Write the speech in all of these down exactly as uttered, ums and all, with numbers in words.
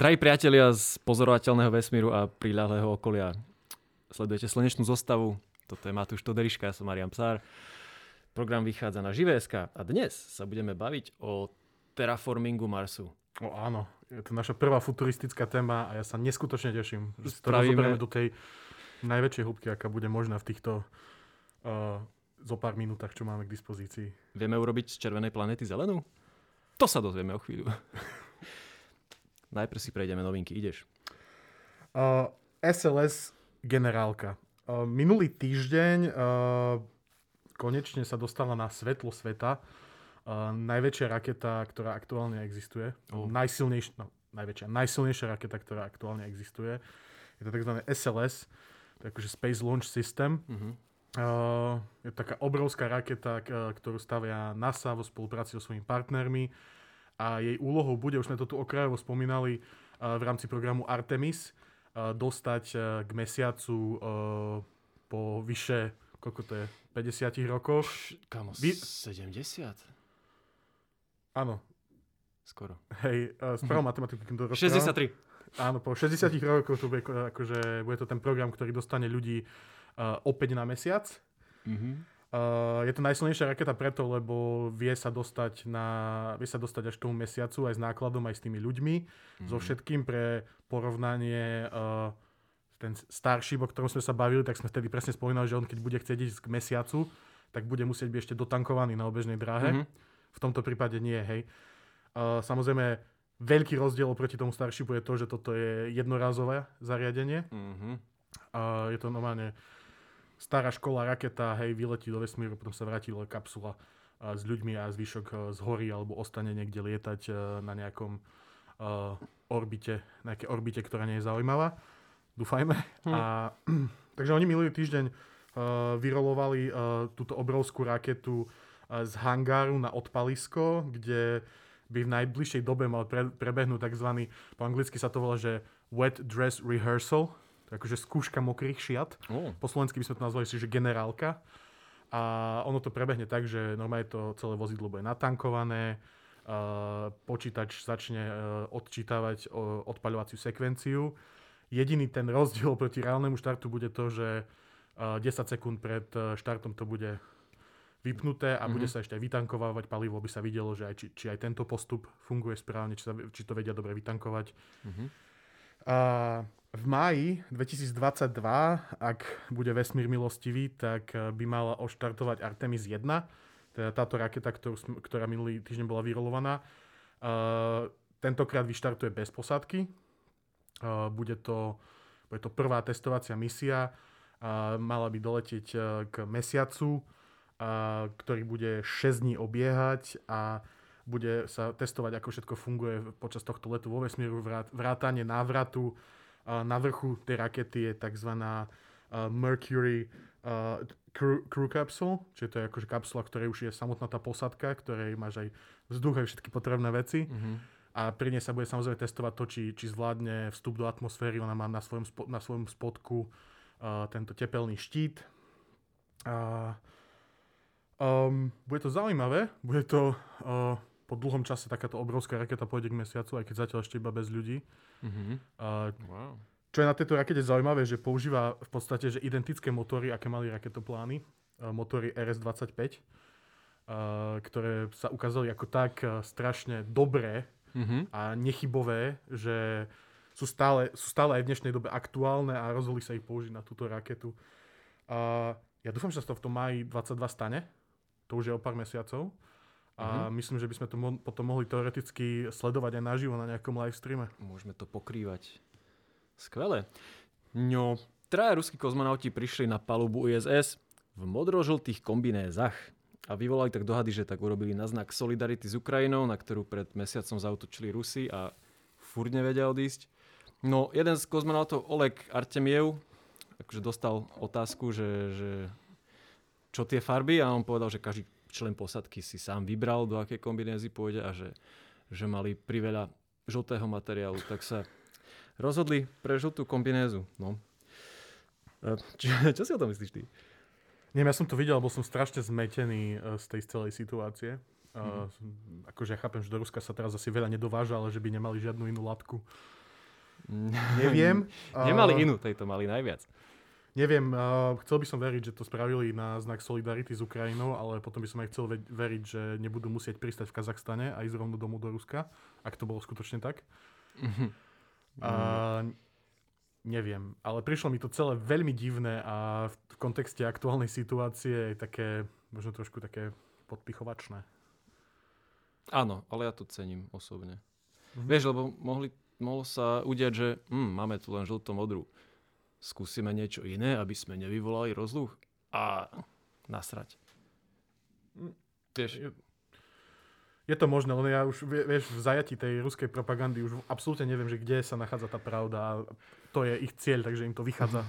Drahí priatelia z pozorovateľného vesmíru a priľahlého okolia, sledujete Slnečnú zostavu. Toto je Matúš Toderiška, ja som Marián Psár. Program vychádza na ŽIVSK a dnes sa budeme baviť o terraformingu Marsu. O áno, je to naša prvá futuristická téma a ja sa neskutočne teším, že to rozoberieme do tej najväčšej hĺbky, aká bude možná v týchto uh, zo pár minútach, čo máme k dispozícii. Vieme urobiť z červenej planéty zelenú? To sa dozvieme o chvíľu. Najprv si prejdeme novinky. Ideš. Uh, es el es generálka. Uh, minulý týždeň uh, konečne sa dostala na svetlo sveta. Uh, najväčšia raketa, ktorá aktuálne existuje. Oh. Najsilnejš- no, najväčšia, najsilnejšia raketa, ktorá aktuálne existuje. Je to takzvané es el es. To je akože Space Launch System. Uh-huh. Uh, je to taká obrovská raketa, k- ktorú stavia NASA vo spolupráci so svojimi partnermi. A jej úlohou bude, už sme to tu okrajovo spomínali, v rámci programu Artemis, dostať k mesiacu po vyše, koľko to je, päťdesiatich rokoch. Kamo, Vy... sedemdesiat? Áno. Skoro. Hej, správom matematiky. šesťdesiattri. Áno, po šesťdesiatich rokoch to bude, akože, bude to ten program, ktorý dostane ľudí opäť na mesiac. Mhm. Uh, je to najsilnejšia raketa preto, lebo vie sa dostať na, vie sa dostať až k tomu mesiacu aj s nákladom, aj s tými ľuďmi. Mm. So všetkým. Pre porovnanie, uh, ten Starship, o ktorom sme sa bavili, tak sme vtedy presne spomínali, že on keď bude chcieť ísť k mesiacu, tak bude musieť byť ešte dotankovaný na obežnej dráhe. Mm. V tomto prípade nie, hej. Uh, samozrejme, veľký rozdiel oproti tomu Starshipu je to, že toto je jednorázové zariadenie. Mm. Uh, je to normálne stará škola, raketa, hej, vyletí do vesmíru, potom sa vráti kapsula a, s ľuďmi a zvyšok a, z hory alebo ostane niekde lietať a, na nejakom a, orbite, nejaké orbite, ktorá nie je zaujímavá. Dúfajme. Hm. A, takže oni minulý týždeň a, vyrolovali a, túto obrovskú raketu a, z hangáru na odpalisko, kde by v najbližšej dobe mal pre, prebehnúť takzvaný, po anglicky sa to volá, že wet dress rehearsal, akože skúška mokrých šiat. Oh. Po slovensky by sme to nazvali si, že generálka. A ono to prebehne tak, že normálne to celé vozidlo bude natankované, uh, počítač začne uh, odčítavať uh, odpaľovaciu sekvenciu. Jediný ten rozdiel proti reálnemu štartu bude to, že uh, desať sekúnd pred štartom to bude vypnuté a mm-hmm. bude sa ešte aj vytankovávať palivo, aby sa videlo, že aj, či, či aj tento postup funguje správne, či, sa, či to vedia dobre vytankovať. Mm-hmm. A v máji dvetisícdvadsaťdva, ak bude vesmír milostivý, tak by mala odštartovať Artemis jedna, teda táto raketa, ktorú, ktorá minulý týždeň bola vyrolovaná. Uh, tentokrát vyštartuje bez posádky. Uh, bude, to, bude to prvá testovacia misia. Uh, mala by doletieť k mesiacu, uh, ktorý bude šesť dní obiehať a bude sa testovať, ako všetko funguje počas tohto letu vo vesmíru, vrát, vrátanie návratu. Na vrchu tej rakety je tzv. Mercury uh, crew, crew capsule, čiže to je akože kapsula, ktorej už je samotná tá posádka, ktorej máš aj vzduch a všetky potrebné veci. Mm-hmm. A pri nej sa bude samozrejme testovať to, či, či zvládne vstup do atmosféry. Ona má na svojom, na svojom spodku uh, tento tepelný štít. Uh, um, bude to zaujímavé. Bude to uh, po dlhom čase takáto obrovská raketa pôjde k mesiacu, aj keď zatiaľ ešte iba bez ľudí. Mm-hmm. Uh, wow. Čo je na tejto rakete zaujímavé, že používa v podstate že identické motory, aké mali raketoplány, uh, motory er es dvadsaťpäť, uh, ktoré sa ukázali ako tak uh, strašne dobré mm-hmm. a nechybové, že sú stále, sú stále aj v dnešnej dobe aktuálne a rozhodli sa ich použiť na túto raketu. Uh, ja dúfam, že sa to v tom máji dvadsaťdva stane, to už je o pár mesiacov. A myslím, že by sme to mo- potom mohli teoreticky sledovať aj naživo na nejakom livestreame. Môžeme to pokrývať. Skvelé. No, traja ruskí kozmonauti prišli na palubu í es es v modrožltých kombinézach a vyvolali tak dohady, že tak urobili na znak solidarity s Ukrajinou, na ktorú pred mesiacom zautočili Rusi a furt nevedia odísť. No, jeden z kozmonautov, Oleg Artemiev, akože dostal otázku, že, že čo tie farby, a on povedal, že každý člen posádky si sám vybral, do akej kombinézy pôjde, a že, že mali priveľa žltého materiálu, tak sa rozhodli pre žltú kombinézu. No. Čo, čo si o tom myslíš ty? Neviem, ja som to videl, bol som strašne zmetený z tej celej situácie. Mm-hmm. Akože ja chápem, že do Ruska sa teraz asi veľa nedováža, ale že by nemali žiadnu inú látku. Neviem. Nemali inú, tejto mali najviac. Neviem, uh, chcel by som veriť, že to spravili na znak solidarity s Ukrajinou, ale potom by som aj chcel veriť, že nebudú musieť pristať v Kazachstane a ísť rovno domov do Ruska, ak to bolo skutočne tak. Mm-hmm. Uh, neviem, ale prišlo mi to celé veľmi divné a v, v kontexte aktuálnej situácie je také, možno trošku také podpichovačné. Áno, ale ja to cením osobne. Mm-hmm. Vieš, lebo mohli, mohlo sa udiať, že hm, máme tu len žltomodrú. Skúsime niečo iné, aby sme nevyvolali rozruch a nasrať. Vieš. Je to možné, len ja už vieš, v zajati tej ruskej propagandy už absolútne neviem, že kde sa nachádza tá pravda. To je ich cieľ, takže im to vychádza.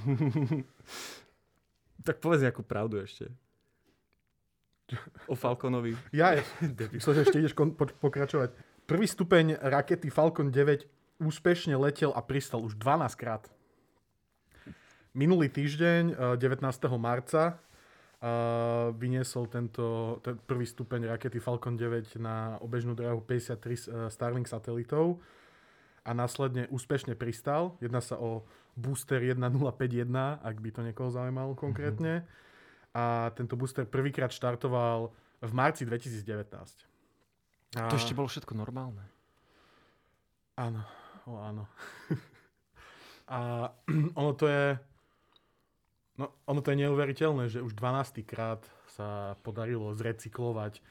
Tak povedz nejakú pravdu ešte. O Falconovi. Ja som ešte ideš kon- po- pokračovať. Prvý stupeň rakety Falcon deväť úspešne letel a pristal už dvanásťkrát. Minulý týždeň, devätnásteho marca, uh, vyniesol tento ten prvý stupeň rakety Falcon deväť na obežnú dráhu päťdesiattri Starlink satelitov a následne úspešne pristal. Jedná sa o booster jedna nula päť jedna, ak by to niekoho zaujímalo konkrétne. Mm-hmm. A tento booster prvýkrát štartoval v marci dvetisícdevätnásť. A... To ešte bolo všetko normálne. Áno, o, áno. A ono to je... No, ono to je neuveriteľné, že už dvanástykrát sa podarilo zrecyklovať,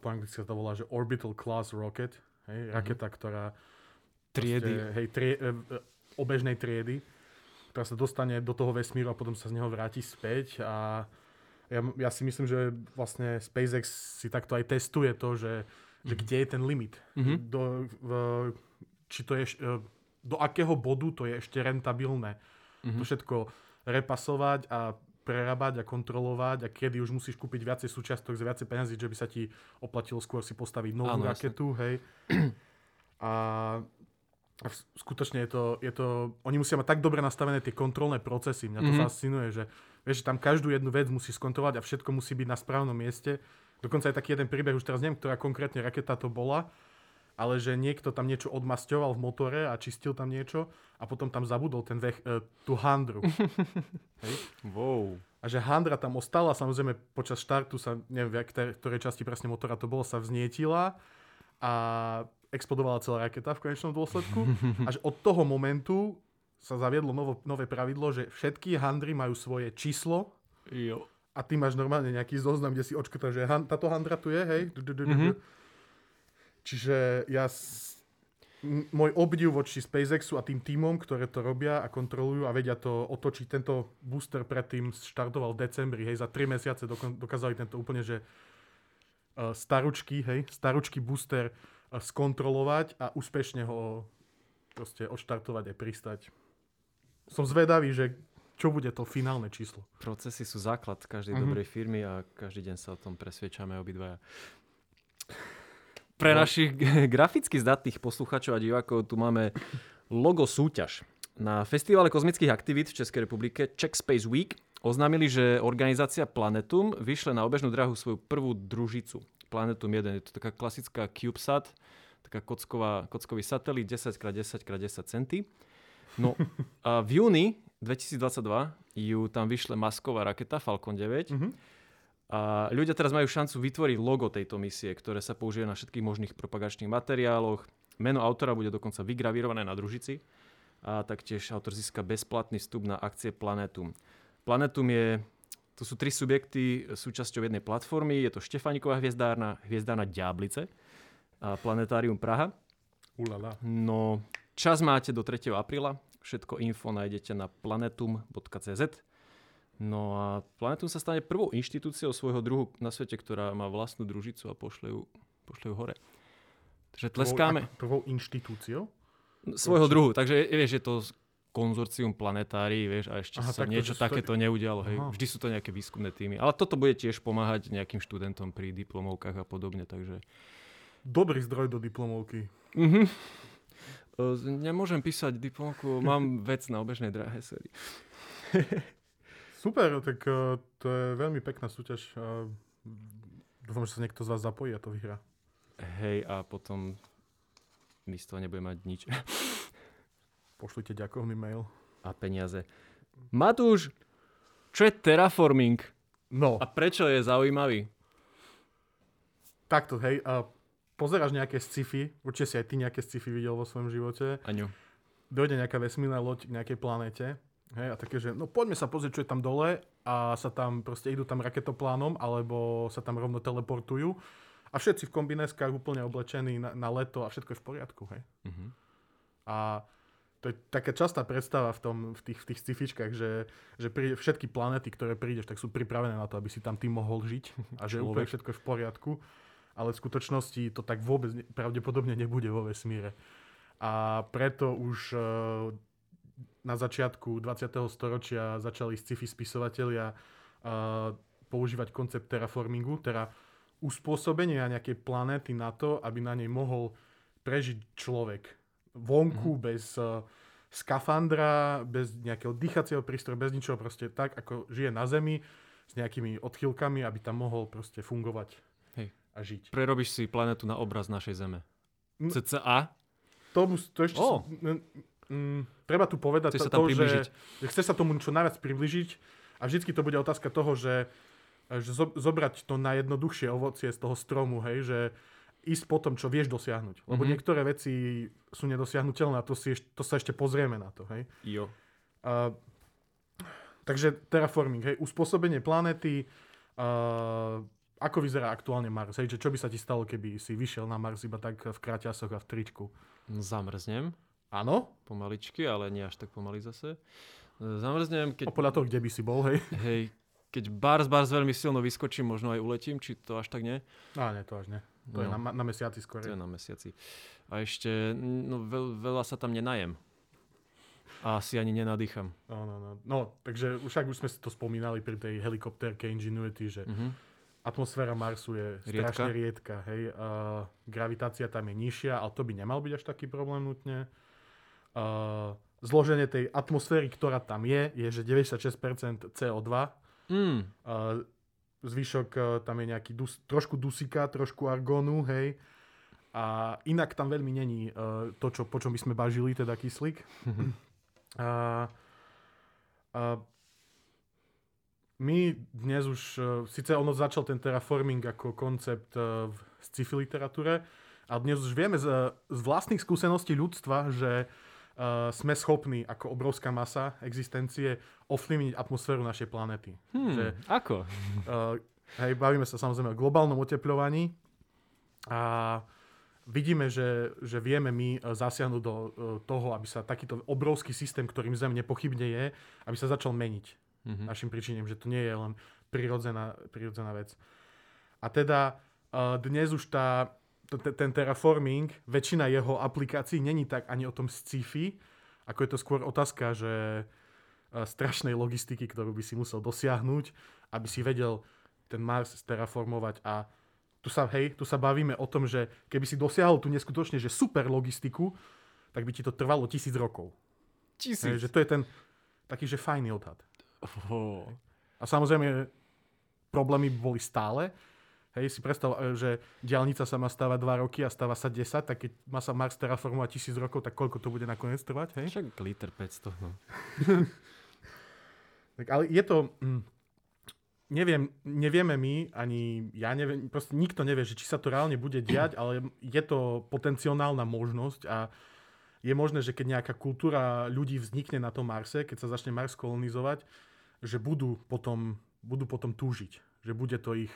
po anglicky sa to volá, že orbital class rocket, hej, mm-hmm. raketa, ktorá triedy. Proste, hej, trie, obežnej triedy, ktorá sa dostane do toho vesmíru a potom sa z neho vráti späť. A ja, ja si myslím, že vlastne SpaceX si takto aj testuje to, že, mm-hmm. že kde je ten limit. Mm-hmm. Do, v, či to je, do akého bodu to je ešte rentabilné. Mm-hmm. To všetko repasovať a prerábať a kontrolovať a kedy už musíš kúpiť viacej súčiastok za viacej peniazy, že by sa ti oplatilo skôr si postaviť novú Áno, raketu, hej. A skutočne je to, je to... Oni musia mať tak dobre nastavené tie kontrolné procesy. Mňa to mm-hmm. fascinuje, že vieš, že tam každú jednu vec musí skontrolovať a všetko musí byť na správnom mieste. Dokonca je taký jeden príbeh, už teraz neviem, ktorá konkrétne raketa to bola, ale že niekto tam niečo odmasťoval v motore a čistil tam niečo a potom tam zabudol ten vech, e, tú handru. Hej? Wow. A že handra tam ostala, samozrejme počas štartu sa, neviem, v ktorej časti presne motora to bolo, sa vznietila a explodovala celá raketa v konečnom dôsledku. Až od toho momentu sa zaviedlo novo, nové pravidlo, že všetky handry majú svoje číslo. Jo. A ty máš normálne nejaký zoznam, kde si odškrtáš, že han, táto handra tu je, hej? Čiže ja... Môj obdiv voči SpaceXu a tým tímom, ktoré to robia a kontrolujú a vedia to otočiť. Tento booster predtým štartoval v decembri. Hej, za tri mesiace dokázali tento úplne, že staručký, hej, staručký booster skontrolovať a úspešne ho proste odštartovať a pristať. Som zvedavý, že čo bude to finálne číslo. Procesy sú základ každej mm-hmm. dobrej firmy a každý deň sa o tom presviečame obidvaja. Pre našich graficky zdatných posluchačov a divákov tu máme logo súťaž. Na Festivale kozmických aktivít v Českej republike Czech Space Week oznámili, že organizácia Planetum vyšle na obežnú dráhu svoju prvú družicu. Planetum jeden je to taká klasická CubeSat, taká kocková, kockový satelit desať krát desať krát desať centimetrov. No a v júni dvetisícdvadsaťdva ju tam vyšle masková raketa Falcon deväť. Mm-hmm. A ľudia teraz majú šancu vytvoriť logo tejto misie, ktoré sa použije na všetkých možných propagačných materiáloch. Meno autora bude dokonca vygravírované na družici. A taktiež autor získa bezplatný vstup na akcie Planetum. Planetum je... To sú tri subjekty súčasťou jednej platformy. Je to Štefánikova hviezdárna, hviezdárna Ďáblice a Planetarium Praha. Ulala. No, čas máte do tretieho apríla. Všetko info nájdete na planetum bodka cé zet. No a Planetum sa stane prvou inštitúciou svojho druhu na svete, ktorá má vlastnú družicu a pošle ju, pošle ju hore. Takže tleskáme. Prvou inštitúciou? Svojho druhu. Takže vieš, je to konzorcium planetárií, vieš, a ešte Aha, sa tak, niečo takéto je... neudialo. Hej. Vždy sú to nejaké výskumné týmy. Ale toto bude tiež pomáhať nejakým študentom pri diplomovkách a podobne. Takže... Dobrý zdroj do diplomovky. Mhm. Nemôžem písať diplomovku, mám vec na obežnej dráhe, sorry. Super, tak uh, to je veľmi pekná súťaž. Uh, dúfam, že sa niekto z vás zapojí a to vyhrá. Hej, a potom my z toho nebudeme mať nič. Pošlite ďakovný mail. A peniaze. Matúš, čo je terraforming? No. A prečo je zaujímavý? Takto, hej. Uh, pozeráš nejaké sci-fi. Určite si aj ty nejaké sci-fi videl vo svojom živote. Aňu. Dojde nejaká vesmírna loď k nejakej planéte. Hej, a také, že no poďme sa pozrieť, čo je tam dole a sa tam proste idú tam raketoplánom alebo sa tam rovno teleportujú a všetci v kombineskách úplne oblečení na, na leto a všetko je v poriadku, hej. Mm-hmm. A to je taká častá predstava v, tom, v tých, v tých sci-fičkách, že, že príde, všetky planéty, ktoré prídeš, tak sú pripravené na to, aby si tam ty mohol žiť a že úplne všetko je v poriadku, ale v skutočnosti to tak vôbec ne, pravdepodobne nebude vo vesmíre. A preto už na začiatku dvadsiateho storočia začali sci-fi spisovatelia uh, používať koncept terraformingu, teda uspôsobenia nejakej planéty na to, aby na nej mohol prežiť človek. Vonku, mm-hmm. bez uh, skafandra, bez nejakého dýchacieho prístroja, bez ničoho, proste tak, ako žije na Zemi, s nejakými odchýlkami, aby tam mohol proste fungovať. Hej. A žiť. Prerobíš si planetu na obraz našej Zeme. cé cé á? To, to ešte... Oh. Mm, treba tu povedať to, to že, že chceš sa tomu čo najviac približiť a vždycky to bude otázka toho, že, že zo, zobrať to najjednoduchšie ovocie z toho stromu, hej, že ísť po tom, čo vieš dosiahnuť. Lebo mm-hmm. niektoré veci sú nedosiahnuteľné a to, si, to sa ešte pozrieme na to. Hej. Jo. Uh, takže terraforming, hej, uspôsobenie planéty, uh, ako vyzerá aktuálne Mars, hej, že čo by sa ti stalo, keby si vyšiel na Mars iba tak v kráťasoch a v tričku. Zamrznem. Áno. Pomaličky, ale nie až tak pomaly zase. Zamrznem, keď... A podľa toho, kde by si bol, hej. Hej, keď bars, bars veľmi silno vyskočím, možno aj uletím, či to až tak nie? Á, nie, to až nie. To no. je na, na mesiaci skôr. To je na mesiaci. A ešte, no veľ, veľa sa tam nenajem. A si ani nenadýcham. No, no, no. No, takže však už sme si to spomínali pri tej helikoptérke Ingenuity, že mm-hmm. atmosféra Marsu je strašne riedka, hej. Uh, gravitácia tam je nižšia, ale to by nemal byť až taký problém nutne. Uh, zloženie tej atmosféry, ktorá tam je, je, že deväťdesiatšesť percent cé ó dva. Mm. Uh, zvyšok uh, tam je nejaký dus, trošku dusíka, trošku argónu, hej. A inak tam veľmi není uh, to, čo, po čom by sme bažili, teda kyslík. Mm-hmm. Uh, uh, my dnes už, uh, síce ono začal ten terraforming ako koncept uh, v sci-fi literatúre, a dnes už vieme z, z vlastných skúseností ľudstva, že Uh, sme schopní ako obrovská masa existencie ovplyvniť atmosféru našej planéty. Hmm, že, ako? Uh, hej, bavíme sa samozrejme o globálnom otepľovaní a vidíme, že, že vieme my zasiahnuť do uh, toho, aby sa takýto obrovský systém, ktorým Zem nepochybne je, aby sa začal meniť. Mm-hmm. Našim príčinením, že to nie je len prirodzená, prirodzená vec. A teda uh, dnes už tá ten terraforming, väčšina jeho aplikácií není tak ani o tom sci-fi, ako je to skôr otázka, že strašnej logistiky, ktorú by si musel dosiahnuť, aby si vedel ten Mars terraformovať. A tu sa, hej, tu sa bavíme o tom, že keby si dosiahol tu neskutočne že super logistiku, tak by ti to trvalo tisíc rokov. Tisíc. Hej, že to je ten taký, že fajný odhad. Oh. A samozrejme, problémy boli stále. Hej, si predstav, že diaľnica sa má stávať dva roky a stáva sa desať, tak keď má sa Mars terraformovať tisíc rokov, tak koľko to bude nakoniec trvať? Hej? Však liter päťsto. No. Tak, ale je to... Mm, neviem, nevieme my, ani ja neviem, proste nikto nevie, že či sa to reálne bude diať, ale je to potenciálna možnosť a je možné, že keď nejaká kultúra ľudí vznikne na tom Marse, keď sa začne Mars kolonizovať, že budú potom, budú potom túžiť. Že bude to ich...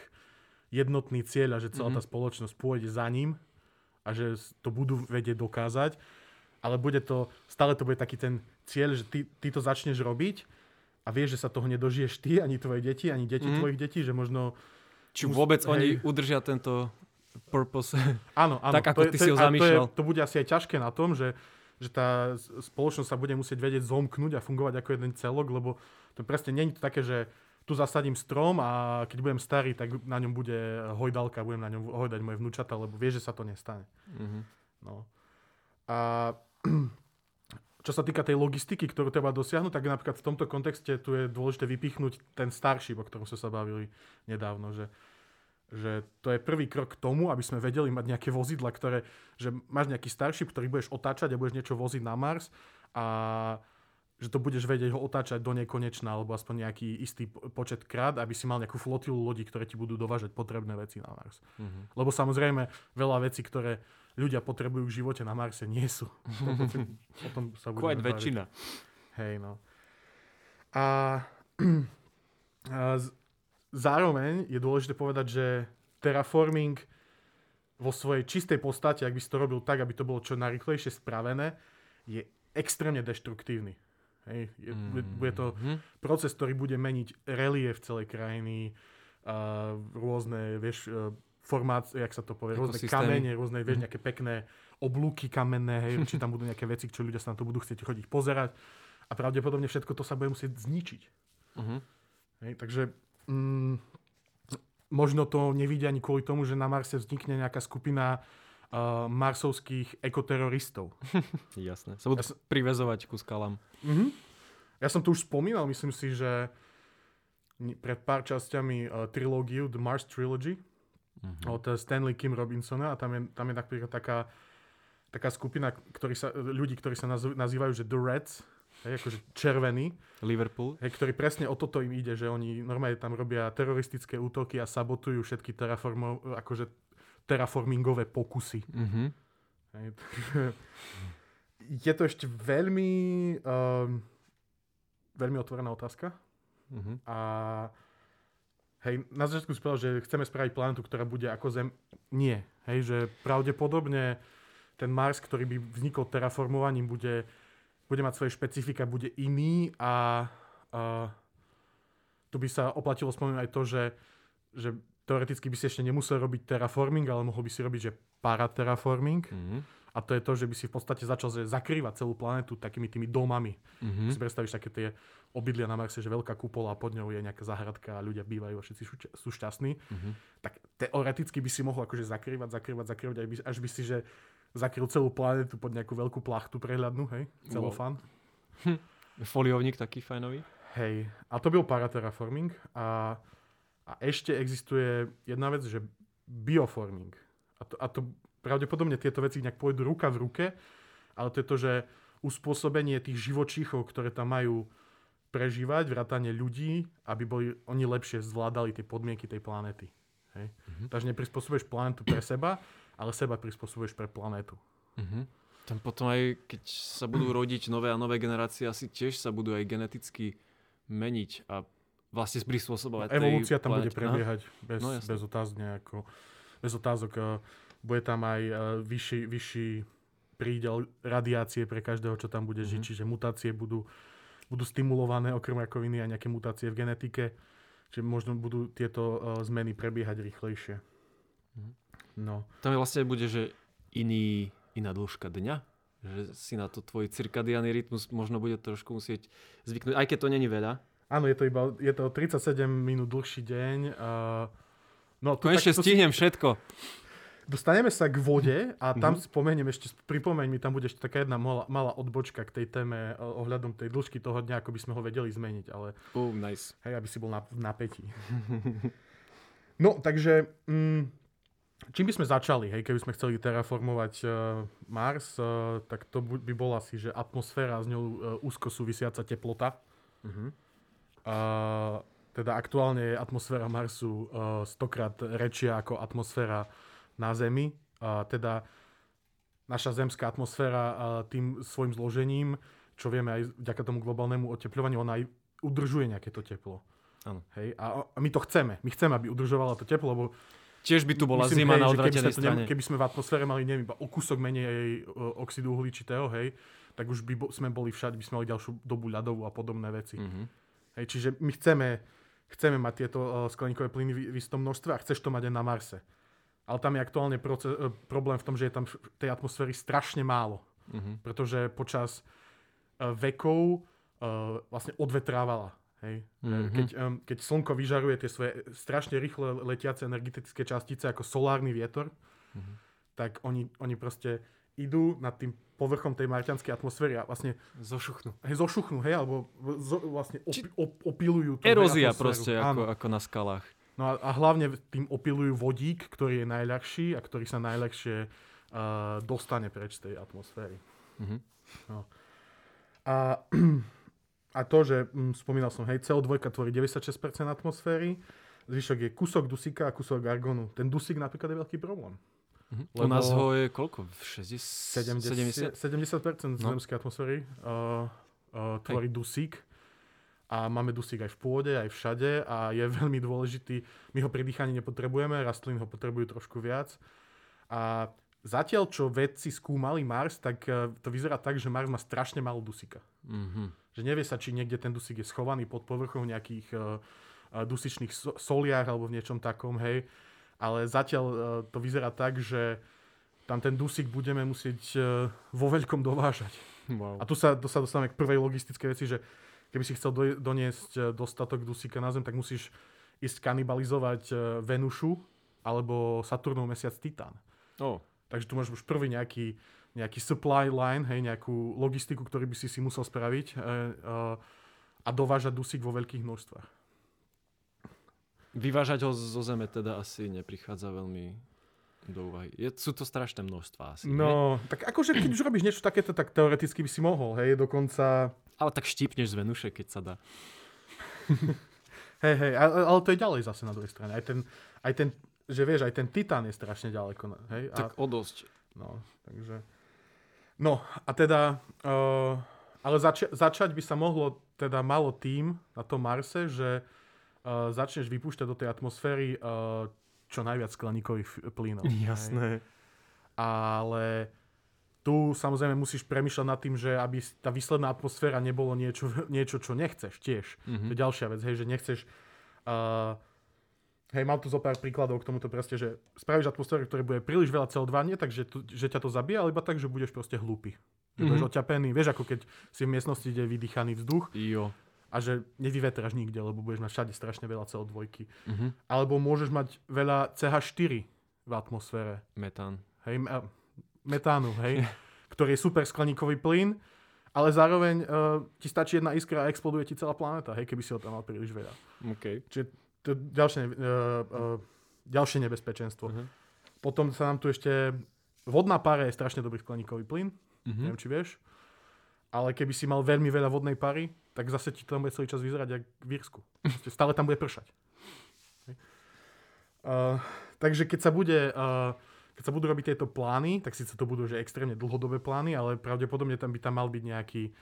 jednotný cieľ a že celá tá spoločnosť pôjde za ním a že to budú vedieť dokázať, ale bude to, stále to bude taký ten cieľ, že ty, ty to začneš robiť a vieš, že sa toho nedožiješ ty, ani tvoje deti, ani deti mm. tvojich detí, že možno... Či vôbec hej, oni udržia tento purpose, áno, áno, tak ako to je, ty si ho zamýšľal. To, je, to bude asi aj ťažké na tom, že, že tá spoločnosť sa bude musieť vedieť zomknúť a fungovať ako jeden celok, lebo to presne nie je to také, že tu zasadím strom a keď budem starý, tak na ňom bude hojdalka, budem na ňom hojdať moje vnúčata, lebo vie, že sa to nestane. Mm-hmm. No. A čo sa týka tej logistiky, ktorú treba dosiahnuť, tak napríklad v tomto kontexte tu je dôležité vypichnúť ten Starship, o ktorom sme sa bavili nedávno, že, že to je prvý krok k tomu, aby sme vedeli mať nejaké vozidla, ktoré, že máš nejaký Starship, ktorý budeš otáčať a budeš niečo voziť na Mars, a a že to budeš vedieť ho otáčať do nekonečna alebo aspoň nejaký istý počet krát, aby si mal nejakú flotilu lodí, ktoré ti budú dovážať potrebné veci na Mars. Mm-hmm. Lebo samozrejme veľa vecí, ktoré ľudia potrebujú v živote na Marse, nie sú. O tom sa budeme Quite väčšina. Hej, no. A, a z, zároveň je dôležité povedať, že terraforming vo svojej čistej podstate, ak by si to robil tak, aby to bolo čo najrýchlejšie spravené, je extrémne deštruktívny. Hej, je, mm. Bude to proces, ktorý bude meniť relief celej krajiny, uh, rôzne, vieš, uh, formácie, jak sa to povie, rôzne kamene, rôzne, vieš, nejaké pekné oblúky kamenné, hej, či tam budú nejaké veci, čo ľudia sa na to budú chcieť chodiť pozerať. A pravdepodobne všetko to sa bude musieť zničiť. Uh-huh. Hej, takže mm, možno to nevidia ani kvôli tomu, že na Marse vznikne nejaká skupina Uh, marsovských ekoteroristov. Jasné. Sa budú ja som... priväzovať ku skalám. Uh-huh. Ja som to už spomínal, myslím si, že pred pár časťami uh, trilógiu The Mars Trilogy uh-huh. od Stanley Kim Robinsona a tam je, tam je napríklad taká, taká skupina ktorý sa, ľudí, ktorí sa nazývajú že The Reds, hej, akože červený. Liverpool. Hej, ktorý presne o toto im ide, že oni normálne tam robia teroristické útoky a sabotujú všetky terraformov, akože terraformingové pokusy. Mm-hmm. Je to ešte veľmi um, veľmi otvorená otázka. Mm-hmm. A hej, na začiatku som povedal, že chceme spraviť planetu, ktorá bude ako Zem. Nie. Hej, že pravdepodobne ten Mars, ktorý by vznikol terraformovaním, bude, bude mať svoje špecifika, bude iný a, a tu by sa oplatilo spomenúť aj to, že, že teoreticky by si ešte nemusel robiť terraforming, ale mohol by si robiť, že paraterraforming. Mm-hmm. A to je to, že by si v podstate začal zakrývať celú planetu takými tými domami. Mm-hmm. Si predstavíš také tie obydlia na Marse, že veľká kupola a pod ňou je nejaká záhradka a ľudia bývajú a všetci sú šťastní. Mm-hmm. Tak teoreticky by si mohol akože zakrývať, zakrývať, zakrývať, až by, až by si že zakryl celú planetu pod nejakú veľkú plachtu prehľadnú, hej? Celofán. Wow. Foliovník taký fajnový. Hej. A to byl paraterraforming a A ešte existuje jedna vec, že bioforming. A to, a to pravdepodobne tieto veci nejak pôjdu ruka v ruke, ale to je to, že uspôsobenie tých živočíchov, ktoré tam majú prežívať, vrátane ľudí, aby boli oni lepšie zvládali tie podmienky tej planéty. Hej? Mm-hmm. Takže neprispôsobuješ planétu pre seba, ale seba prispôsobuješ pre planétu. Mm-hmm. Tam potom aj, keď sa budú rodiť nové a nové generácie, asi tiež sa budú aj geneticky meniť a vlastne prispôsobovať. Evolúcia tam planete bude prebiehať bez, no, bez otázok. Nejako, bez otázok. Bude tam aj vyšší, vyšší prídel radiácie pre každého, čo tam bude mm-hmm. žiť. Čiže mutácie budú, budú stimulované okrem rakoviny a nejaké mutácie v genetike. Čiže možno budú tieto zmeny prebiehať rýchlejšie. Mm-hmm. No. Tam vlastne bude, že iný, iná dĺžka dňa. Že si na to tvoj cirkadiánny rytmus možno bude trošku musieť zvyknúť. Aj keď to není veľa. Áno, je to iba je to tridsaťsedem minút dlhší deň. Uh, no, konečne tak, stihnem si, všetko. Dostaneme sa k vode a tam mm-hmm. spomeniem ešte, pripomeň mi, tam bude ešte taká jedna malá, malá odbočka k tej téme uh, ohľadom tej dĺžky toho dňa, ako by sme ho vedeli zmeniť. Ale, oh, nice. Hej, aby si bol na, v napätí. No, takže um, čím by sme začali, hej, keby sme chceli terraformovať uh, Mars, uh, tak to by bola asi, že atmosféra a s ňou uh, úzko súvisiaca teplota. Mhm. Uh, teda aktuálne je atmosféra Marsu uh, stokrát rečia ako atmosféra na Zemi. Uh, teda naša zemská atmosféra uh, tým svojim zložením, čo vieme aj vďaka tomu globálnemu otepľovaniu, ona aj udržuje nejaké to teplo. Áno. Hej? A, a my to chceme. My chceme, aby udržovala to teplo, lebo tiež by tu bola myslím, zima hej, na odvratenej strane. Keby sme v atmosfére mali neviem, iba o kúsok menej uh, oxidu uhličitého, hej, tak už by bo, sme boli všade, by sme mali ďalšiu dobu ľadovú a podobné veci. Mm-hmm. Hej, čiže my chceme, chceme mať tieto uh, skleníkové plyny v, v istom množstve a chceš to mať aj na Marse. Ale tam je aktuálne proces, uh, problém v tom, že je tam tej atmosféry strašne málo. Mm-hmm. Pretože počas uh, vekov uh, vlastne odvetrávala. Hej? Mm-hmm. Keď, um, keď slnko vyžaruje tie svoje strašne rýchle letiace energetické častice ako solárny vietor, mm-hmm. tak oni, oni proste idú nad tým povrchom tej marťanskej atmosféry a vlastne zošuchnú. Hej, zošuchnú, hej, alebo zo, vlastne opi, op, opilujú tú erózia atmosféru. Proste, ako, ako na skalách. No a, a hlavne tým opilujú vodík, ktorý je najľahší a ktorý sa najľahšie uh, dostane preč z tej atmosféry. Mm-hmm. No. A, a to, že spomínal som, hej, cé ó dva tvorí deväťdesiatšesť percent atmosféry, zvyšok je kusok dusíka a kusok argonu. Ten dusík napríklad je veľký problém. Mm-hmm. U nás ho je koľko? šesťdesiat, sedemdesiat? sedemdesiat percent z no. zemskej atmosféry uh, uh, tvorí dusík. A máme dusík aj v pôde, aj všade a je veľmi dôležitý. My ho pri dýchaní nepotrebujeme, rastliny ho potrebujú trošku viac. A zatiaľ, čo vedci skúmali Mars, tak to vyzerá tak, že Mars má strašne málo dusíka. Mm-hmm. Že nevie sa, či niekde ten dusík je schovaný pod povrchom nejakých uh, dusičných soliár alebo v niečom takom, hej. Ale zatiaľ uh, to vyzerá tak, že tam ten dusík budeme musieť uh, vo veľkom dovážať. Wow. A tu sa, tu sa dostávame k prvej logistickej veci, že keby si chcel do, doniesť dostatok dusíka na Zem, tak musíš ísť kanibalizovať Venušu alebo Saturnov mesiac Titán. Oh. Takže tu máš už prvý nejaký, nejaký supply line, hej, nejakú logistiku, ktorú by si si musel spraviť e, e, a dovážať dusík vo veľkých množstvách. Vyvážať ho zo Zeme teda asi neprichádza veľmi do úvahy. Je, sú to strašné množstvá asi. No, ne? Tak akože keď už robíš niečo takéto, tak teoreticky by si mohol, hej, dokonca... Ale tak štípneš z Venuše, keď sa dá. hej, hej, ale, ale to je ďalej zase na druhej strane. Aj ten, aj ten, že vieš, aj ten Titán je strašne ďaleko, hej. A, tak o dosť. No, takže... No, a teda... Uh, ale zač- začať by sa mohlo teda malo tým na tom Marse, že uh, začneš vypúšťať do tej atmosféry... Uh, čo najviac skleníkových plynov. Jasné. Hej. Ale tu samozrejme musíš premýšľať nad tým, že aby tá výsledná atmosféra nebolo niečo, niečo čo nechceš tiež. Mm-hmm. To je ďalšia vec, hej, že nechceš... Uh, hej, mám tu zo pár príkladov k tomuto proste, že spravíš atmosféru, ktoré bude príliš veľa cé ó dva, nie tak, že, tu, že ťa to zabije, ale iba tak, že budeš proste hlúpy. Že mm-hmm. budeš oťapený. Vieš, ako keď si v miestnosti, kde je vydýchaný vzduch. Jo. A že nevyvetráš nikde, lebo budeš mať všade strašne veľa cé ó dva. Mm-hmm. Alebo môžeš mať veľa cé há štyri v atmosfére. Metán. Hej, me- metánu, hej, ktorý je super skleníkový plyn, ale zároveň uh, ti stačí jedna iskra a exploduje ti celá planéta, hej, keby si ho tam mal príliš veľa. Okay. Čiže to je ďalšie, uh, uh, ďalšie nebezpečenstvo. Uh-huh. Potom sa nám tu ešte... Vodná pára je strašne dobrý skleníkový plyn, uh-huh. neviem, či vieš. Ale keby si mal veľmi veľa vodnej pary, tak zase ti tam bude celý čas vyzerať jak v Írsku. Stále tam bude pršať. Uh, takže keď sa, bude, uh, keď sa budú robiť tieto plány, tak síce to budú že extrémne dlhodobé plány, ale pravdepodobne tam by tam mal byť nejaký,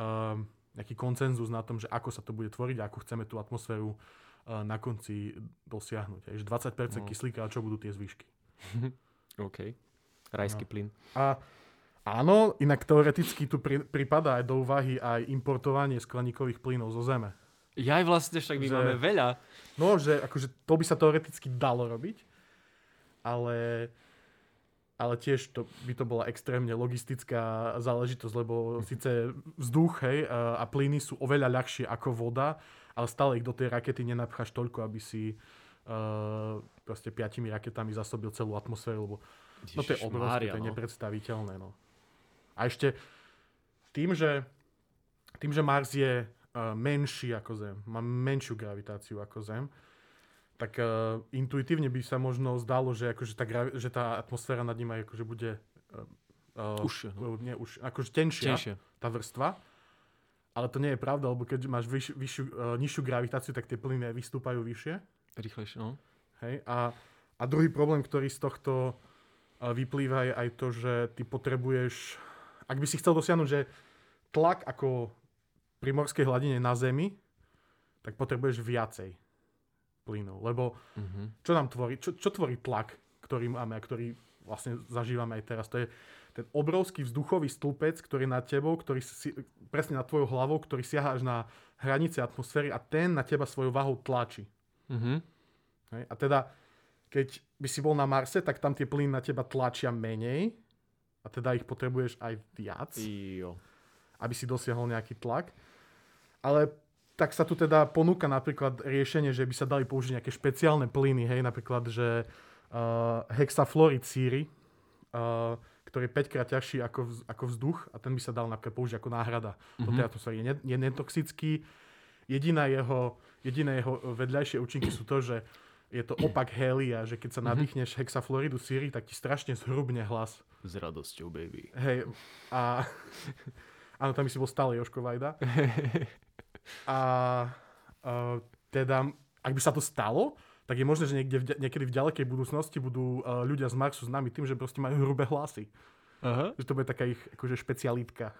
uh, nejaký konsenzus na tom, že ako sa to bude tvoriť a ako chceme tú atmosféru uh, na konci dosiahnuť. Že dvadsať percent no. kyslíka a čo budú tie zvyšky. OK. Rajský no. plyn. A áno, inak teoreticky tu pri, pripadá aj do úvahy aj importovanie skleníkových plynov zo Zeme. Ja aj vlastne však my že, máme veľa. No, že akože to by sa teoreticky dalo robiť, ale, ale tiež to, by to bola extrémne logistická záležitosť, lebo síce vzduch hej, a plyny sú oveľa ľahšie ako voda, ale stále ich do tej rakety nenapcháš toľko, aby si uh, proste piatimi raketami zasobil celú atmosféru, lebo no to je obrovské, to je nepredstaviteľné. No. A ešte tým, že, tým, že Mars je uh, menší ako Zem, má menšiu gravitáciu ako Zem, tak uh, intuitívne by sa možno zdalo, že, akože tá, gravi- že tá atmosféra nad ním aj akože bude uh, už, uh, nie, už, akože tenšia, tenšia tá vrstva. Ale to nie je pravda, lebo keď máš vyš, vyššiu, uh, nižšiu gravitáciu, tak tie plyny vystúpajú vyššie. Rýchlejšie, no. Hej, a, a druhý problém, ktorý z tohto vyplýva aj, aj to, že ty potrebuješ... Ak by si chcel dosiahnuť, že tlak ako pri morskej hladine na Zemi, tak potrebuješ viacej plynov. Lebo mm-hmm. čo nám tvorí? Čo, čo tvorí tlak, ktorý máme a ktorý vlastne zažívame aj teraz? To je ten obrovský vzduchový stĺpec, ktorý je nad tebou, ktorý si, presne nad tvojou hlavou, ktorý siaha až na hranice atmosféry a ten na teba svojou váhou tlačí. Mm-hmm. Hej? A teda... Keď by si bol na Marse, tak tam tie plyny na teba tlačia menej a teda ich potrebuješ aj viac, jo. Aby si dosiahol nejaký tlak. Ale tak sa tu teda ponúka napríklad riešenie, že by sa dali použiť nejaké špeciálne plyny, hej, napríklad, že uh, hexafluorid síry, uh, ktorý je päťkrát ťažší ako, vz, ako vzduch a ten by sa dal napríklad použiť ako náhrada. Mm-hmm. Do tej atmosféry je, ne- je netoxický. Jediné jeho, jediné jeho vedľajšie účinky sú to, že je to opak hélia, že keď sa nadýchneš hexafluoridu síry, tak ti strašne zhrubne hlas. S radosťou, baby. Hej, a, Áno, tam by si bol stále Jožko Vajda. A uh, teda, ak by sa to stalo, tak je možné, že niekde, niekedy v ďalekej budúcnosti budú uh, ľudia z Marsu známi tým, že proste majú hrubé hlasy. Aha. Že to bude taká ich akože špecialitka.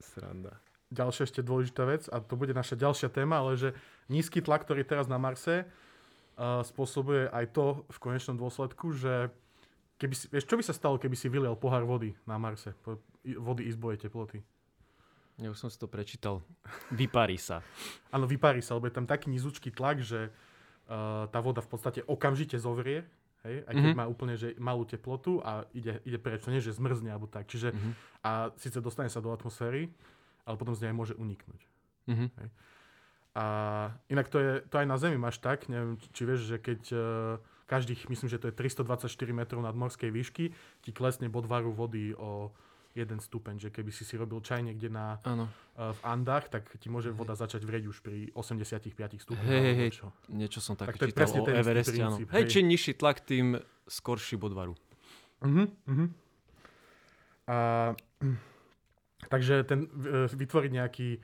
Sranda. Ďalšia ešte dôležitá vec, a to bude naša ďalšia téma, ale že nízky tlak, ktorý je teraz na Marse, uh, spôsobuje aj to v konečnom dôsledku, že keby si, vieš, čo by sa stalo, keby si vylial pohár vody na Marse? Vody izbovej teploty. Ja už som si to prečítal. Vyparí sa. Áno, vyparí sa, lebo je tam taký nízučký tlak, že uh, tá voda v podstate okamžite zovrie, hej? Aj keď mm-hmm. má úplne že malú teplotu a ide, ide preč, nie že zmrzne alebo tak. Čiže mm-hmm. a síce dostane sa do atmosféry, ale potom z nej môže uniknúť. Mm-hmm. Hej? A inak to, je, to aj na Zemi máš tak, neviem, či vieš, že keď uh, každých, myslím, že to je tristodvadsaťštyri metrov nadmorskej výšky, ti klesne bod varu vody o jeden stupeň, že keby si si robil čaj niekde na, uh, v Andách, tak ti môže voda začať vrieť už pri osemdesiatpäť stupňov. Hej, hej, hej, niečo. niečo som tak, tak čítal o Evereste. Princíp, hej, hej, čím nižší tlak, tým skorší bod varu. Uh-huh, uh-huh. A, takže ten, vytvoriť nejaký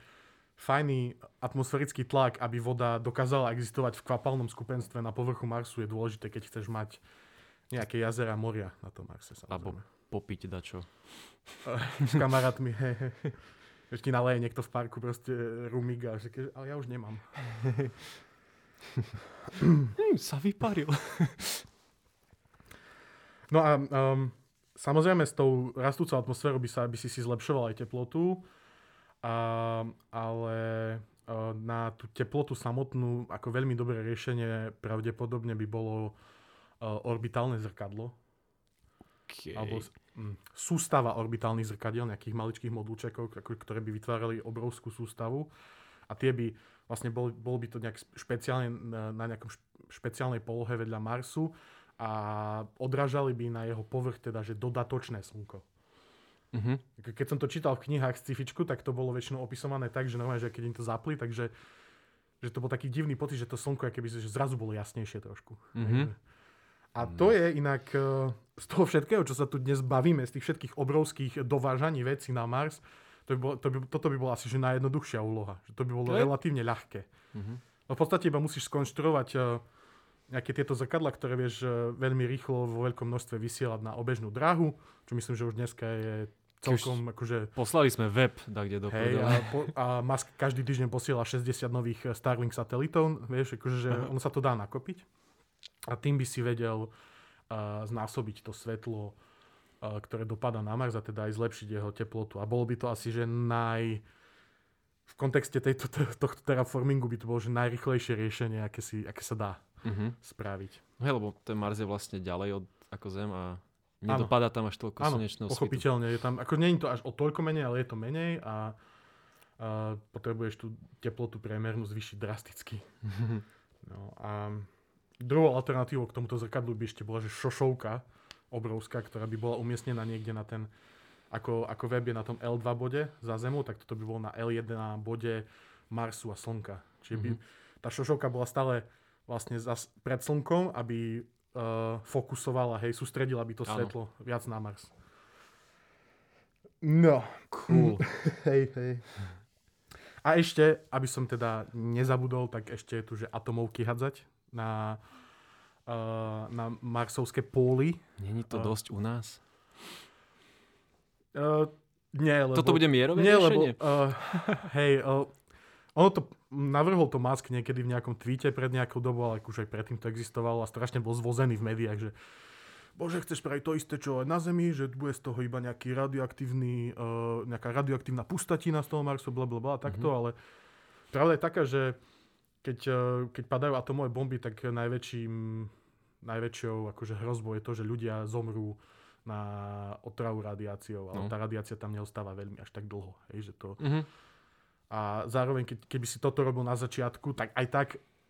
fajný atmosférický tlak, aby voda dokázala existovať v kvapalnom skupenstve na povrchu Marsu, je dôležité, keď chceš mať nejaké jazera, moria na tom Marse. Alebo popiť dačo. S kamarátmi. Ešte naleje niekto v parku proste rumík a že, ale ja už nemám. Mm, sa vyparil. No a um, samozrejme s tou rastúcou atmosférou by, sa, by si si zlepšoval aj teplotu, a, ale a na tú teplotu samotnú ako veľmi dobré riešenie pravdepodobne by bolo uh, orbitálne zrkadlo. Okay. Alebo sústava orbitálnych zrkadiel, nejakých maličkých modulčekov, ktoré by vytvárali obrovskú sústavu. A tie by, vlastne bol, bol by to nejak špeciálne na nejakom špeciálnej polohe vedľa Marsu a odrážali by na jeho povrch teda, že dodatočné slnko. Uh-huh. Keď som to čítal v knihách scifičku, tak to bolo väčšinou opisované tak, že normálne, že keď im to zapli, takže že to bol taký divný pocit, že to slnko keby zrazu bolo jasnejšie trošku. Uh-huh. A to je inak z toho všetkého, čo sa tu dnes bavíme, z tých všetkých obrovských dovážaní vecí na Mars, to by bolo, to by, toto by bola asi že najjednoduchšia úloha. Že to by bolo to relatívne je... ľahké. Mm-hmm. No v podstate iba musíš skonštruovať nejaké tieto zrkadla, ktoré vieš veľmi rýchlo vo veľkom množstve vysielať na obežnú dráhu, čo myslím, že už dneska je celkom... Akože... Poslali sme web, tak kde dopadala. A Musk každý týždeň posiela šesťdesiat nových Starlink satelitov, vieš, akože, že ono sa to dá nakopiť. A tým by si vedel uh, znásobiť to svetlo, uh, ktoré dopadá na Mars a teda aj zlepšiť jeho teplotu. A bolo by to asi, že naj... v kontexte tejto, tohto terraformingu by to bolo že najrychlejšie riešenie, aké, si, aké sa dá mm-hmm. spraviť. Hej, lebo ten Mars je vlastne ďalej od, ako Zem a nedopadá tam až toľko áno, slnečného svitu. Áno, pochopiteľne. Je tam, ako nie je to až o toľko menej, ale je to menej a uh, potrebuješ tú teplotu priemernú zvýšiť drasticky. Mm-hmm. No a... Druhou alternatívou k tomuto zrkadlu by ešte bola, že šošovka obrovská, ktorá by bola umiestnená niekde na ten, ako, ako web je na tom el dva bode za Zemou, tak toto by bolo na el jeden na bode Marsu a Slnka. Čiže by tá šošovka bola stále vlastne pred Slnkom, aby uh, fokusovala, hej, sústredila by to svetlo ano. Viac na Mars. No. Cool. Hej, hej. A ešte, aby som teda nezabudol, tak ešte je tu, že atomovky hadzať. Na, uh, na marsovské póly. Není to uh, dosť u nás? Uh, nie, lebo... Toto bude mierové nie, riešenie? Lebo, uh, hej, uh, ono to... Navrhol to Musk niekedy v nejakom tweete pred nejakou dobou, ale už aj predtým to existovalo a strašne bol zvozený v médiách, že bože, chceš spraviť to isté, čo aj na Zemi, že bude z toho iba nejaký radioaktívny, uh, nejaká radioaktívna pustatina z toho Marsu, blablabla, takto, mm-hmm. ale pravda je taká, že Keď, keď padajú atomové bomby, tak najväčším, najväčšou akože hrozbou je to, že ľudia zomrú na otravu radiáciou. Ale no. tá radiácia tam neostáva veľmi až tak dlho. Hej, že to... mm-hmm. A zároveň, keď, keby si toto robil na začiatku, tak aj tak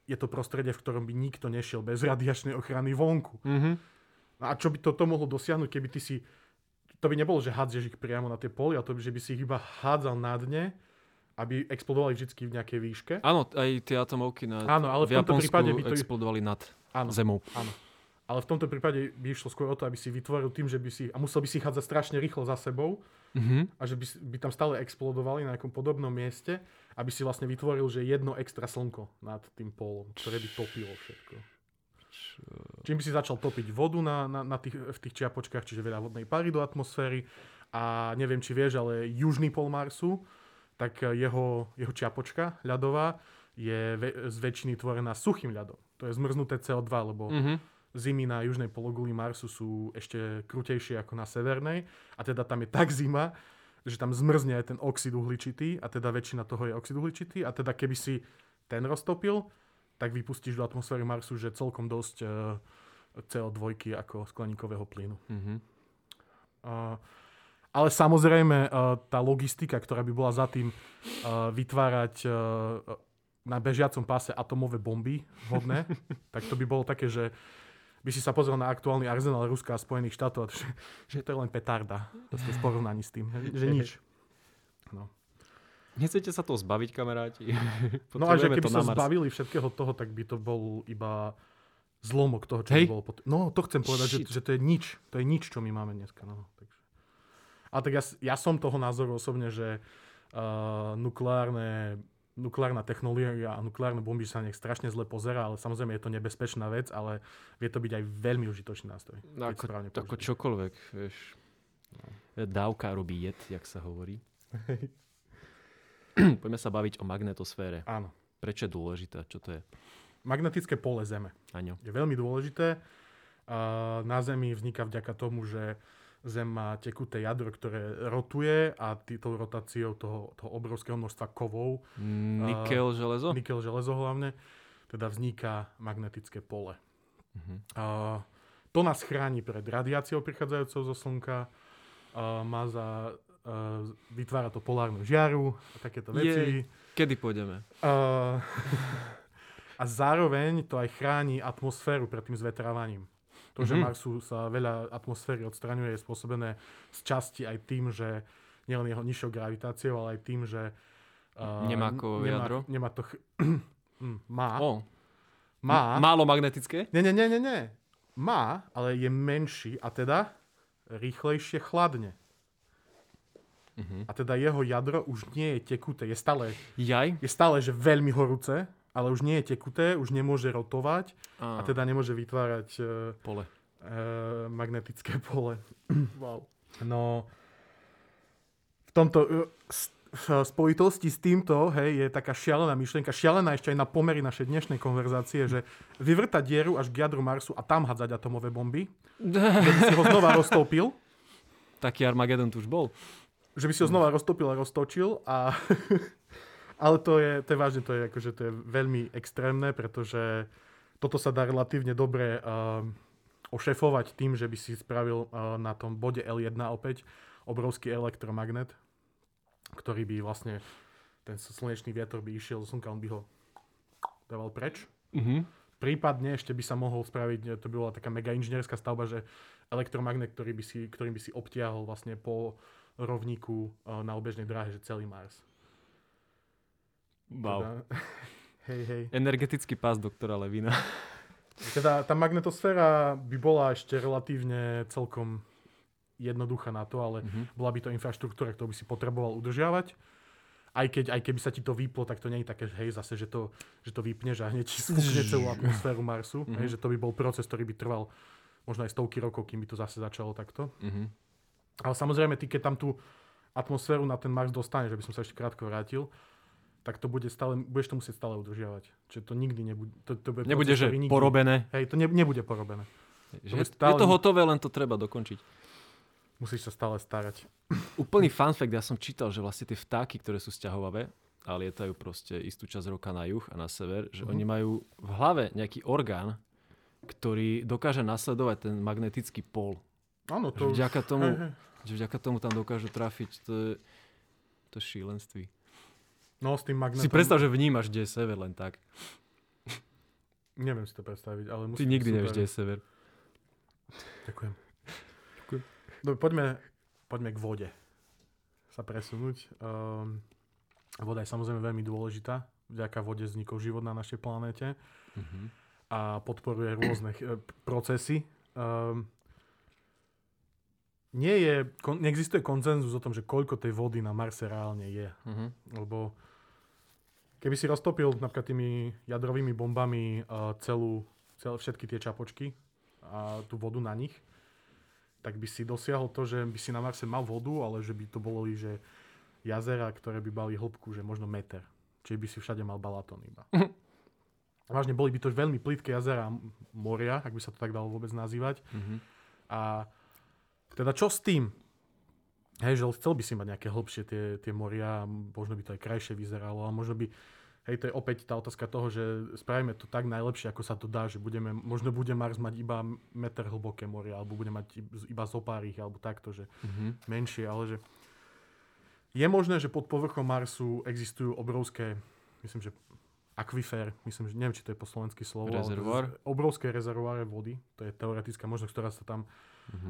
je to prostredie, v ktorom by nikto nešiel bez radiačnej ochrany vonku. Mm-hmm. No a čo by toto mohlo dosiahnuť, keby ty si... To by nebolo, že hádzaš ich priamo na tie poli, ale to by, že by si ich iba hádzal na dne, aby explodovali vždycky v nejakej výške. Áno, aj tie atomovky na, áno, ale v, v tomto Japonsku prípade by to... explodovali nad áno, zemou. Áno, ale Ale v tomto prípade by išlo skôr o to, aby si vytvoril tým, že by si... A musel by si chádzať strašne rýchlo za sebou mm-hmm. a že by, by tam stále explodovali na nejakom podobnom mieste, aby si vlastne vytvoril, že jedno extra slnko nad tým pólom, ktoré by topilo všetko. Čo? Čím by si začal topiť vodu na, na, na tých, v tých čiapočkách, čiže veľa vodnej pary do atmosféry. A neviem, či vieš, ale južný pól Marsu, tak jeho, jeho čiapočka ľadová je ve, z väčšiny tvorená suchým ľadom. To je zmrznuté cé ó dva, lebo... Mm-hmm. Zimy na južnej pologuli Marsu sú ešte krutejšie ako na severnej. A teda tam je tak zima, že tam zmrzne aj ten oxid uhličitý. A teda väčšina toho je oxid uhličitý. A teda keby si ten roztopil, tak vypustíš do atmosféry Marsu, že celkom dosť cé ó dva ako skleníkového plynu. Mm-hmm. Uh, ale samozrejme uh, tá logistika, ktorá by bola za tým uh, vytvárať... Uh, na bežiacom páse atomové bomby hodné, tak to by bolo také, že by si sa pozrel na aktuálny arzenál Ruska a Spojených štátov, že, že to je len petarda v porovnaní s tým, že nič. No. Nechcete sa toho zbaviť, kamaráti? No a že keby sa zbavili všetkého toho, tak by to bol iba zlomok toho, čo by bolo. Pot- no to chcem povedať, že, že to je nič. To je nič, čo my máme dneska. No, takže. A tak ja, ja som toho názoru osobne, že uh, nukleárne Nukleárna technológia a nukleárne bomby sa nech strašne zle pozerá, ale samozrejme je to nebezpečná vec, ale vie to byť aj veľmi užitočný nástroj. No ako, ako čokoľvek, vieš. No. Dávka robí jed, jak sa hovorí. Poďme sa baviť o magnetosfére. Áno. Prečo je dôležitá? Čo to je? Magnetické pole Zeme. Áno. Je veľmi dôležité. Na Zemi vzniká vďaka tomu, že Zem má tekuté jadro, ktoré rotuje a tou rotáciou toho, toho obrovského množstva kovov nikel, železo? Uh, nikel, železo hlavne, teda vzniká magnetické pole. Uh-huh. Uh, to nás chráni pred radiáciou prichádzajúcou zo Slnka, uh, má za, uh, vytvára to polárnu žiaru a takéto veci. Jej, kedy pôjdeme? Uh, a zároveň to aj chráni atmosféru pred tým zvetrávaním. To, že Marsu sa veľa atmosféry odstraňuje, je spôsobené z časti aj tým, že nielen jeho nižšou gravitáciou, ale aj tým, že... Uh, nemá kovové jadro? Nemá to... Ch- má. Oh. má. Málo magnetické? Nie, nie, nie, nie, nie. Má, ale je menší a teda rýchlejšie chladne. Uh-huh. A teda jeho jadro už nie je tekuté. Je stále, Jaj? je stále že veľmi horúce. Ale už nie je tekuté, už nemôže rotovať a, a teda nemôže vytvárať uh, pole. Uh, magnetické pole. Wow. No, v tomto uh, spojitosti s týmto hej, je taká šialená myšlienka, šialená ešte aj na pomery našej dnešnej konverzácie, že vyvrtať dieru až k jadru Marsu a tam hádzať atomové bomby, keby si ho znova roztopil. Taký Armageddon tu už bol. Že by si ho znova roztopil a roztočil a... Ale to je, to je vážne, to je, akože, to je veľmi extrémne, pretože toto sa dá relatívne dobre uh, ošefovať tým, že by si spravil uh, na tom bode el jedna opäť obrovský elektromagnet, ktorý by vlastne, ten slnečný vietor by išiel zo slnka, on by ho dával preč. Mm-hmm. Prípadne ešte by sa mohol spraviť, to by bola taká mega inžinierská stavba, že elektromagnet, ktorý by si, ktorým by si obtiahol vlastne po rovníku uh, na obežnej dráhe, že celý Mars. Wow. Teda, hej, hej. Energetický pás doktora Levina. Teda tá magnetosféra by bola ešte relatívne celkom jednoduchá na to, ale mm-hmm. bola by to infraštruktúra, ktorú by si potreboval udržiavať. Aj, keď, aj keby sa ti to vyplo, tak to nie je také, že hej, zase, že to, že to vypneš a hneď ti spúkne celú atmosféru Marsu. Mm-hmm. Hej, že to by bol proces, ktorý by trval možno aj stovky rokov, kým by to zase začalo takto. Mm-hmm. Ale samozrejme, ty, keď tam tú atmosféru na ten Mars dostane, že by som sa ešte krátko vrátil, tak to bude stále, budeš to musieť stále udržiavať. Čiže to nikdy nebude... To, to bude nebude, proces, že nikdy, porobené. Hej, to ne, nebude porobené. Že to stále, je to hotové, len to treba dokončiť. Musíš sa stále starať. Úplný fun fact, ja som čítal, že vlastne tie vtáky, ktoré sú sťahovavé a lietajú proste istú časť roka na juh a na sever, že uh-huh. oni majú v hlave nejaký orgán, ktorý dokáže nasledovať ten magnetický pól. Áno, to že vďaka už... Tomu, he, he. Že vďaka tomu tam dokážu trafiť. To je, to je šílenství. No, s tým magnetom... Si predstav, že vnímaš, kde je sever len tak. Neviem si to predstaviť, ale musím... Ty nikdy nevieš, kde je sever. Ďakujem. Ďakujem. Dobre, poďme, poďme k vode sa presunúť. Um, voda je samozrejme veľmi dôležitá. Vďaka vode vznikol život na našej planéte. Uh-huh. A a podporuje rôzne procesy. Um, nie je, kon, neexistuje konsenzus o tom, že koľko tej vody na Marse reálne je. Mm-hmm. Lebo keby si roztopil napríklad tými jadrovými bombami uh, celú, cel, všetky tie čapočky a tú vodu na nich, tak by si dosiahol to, že by si na Marse mal vodu, ale že by to bolo že jazera, ktoré by mali hĺbku, že možno meter. Čiže by si všade mal balatón iba. Mm-hmm. Vážne, boli by to veľmi plitké jazera a moria, ak by sa to tak dalo vôbec nazývať. Mm-hmm. A teda čo s tým? Hej, že chcel by si mať nejaké hĺbšie tie, tie moria, možno by to aj krajšie vyzeralo, ale možno by, hej, to je opäť tá otázka toho, že spravíme to tak najlepšie, ako sa to dá, že budeme, možno bude Mars mať iba meter hlboké moria, alebo bude mať iba zopár ich, alebo takto, že mm-hmm. menšie, ale že je možné, že pod povrchom Marsu existujú obrovské, myslím, že akvifér, myslím, že neviem, či to je po slovensky slovo, rezervoár. Obrovské rezervoáre vody, to je teoretická možnosť, ktorá sa tam uh-huh. uh,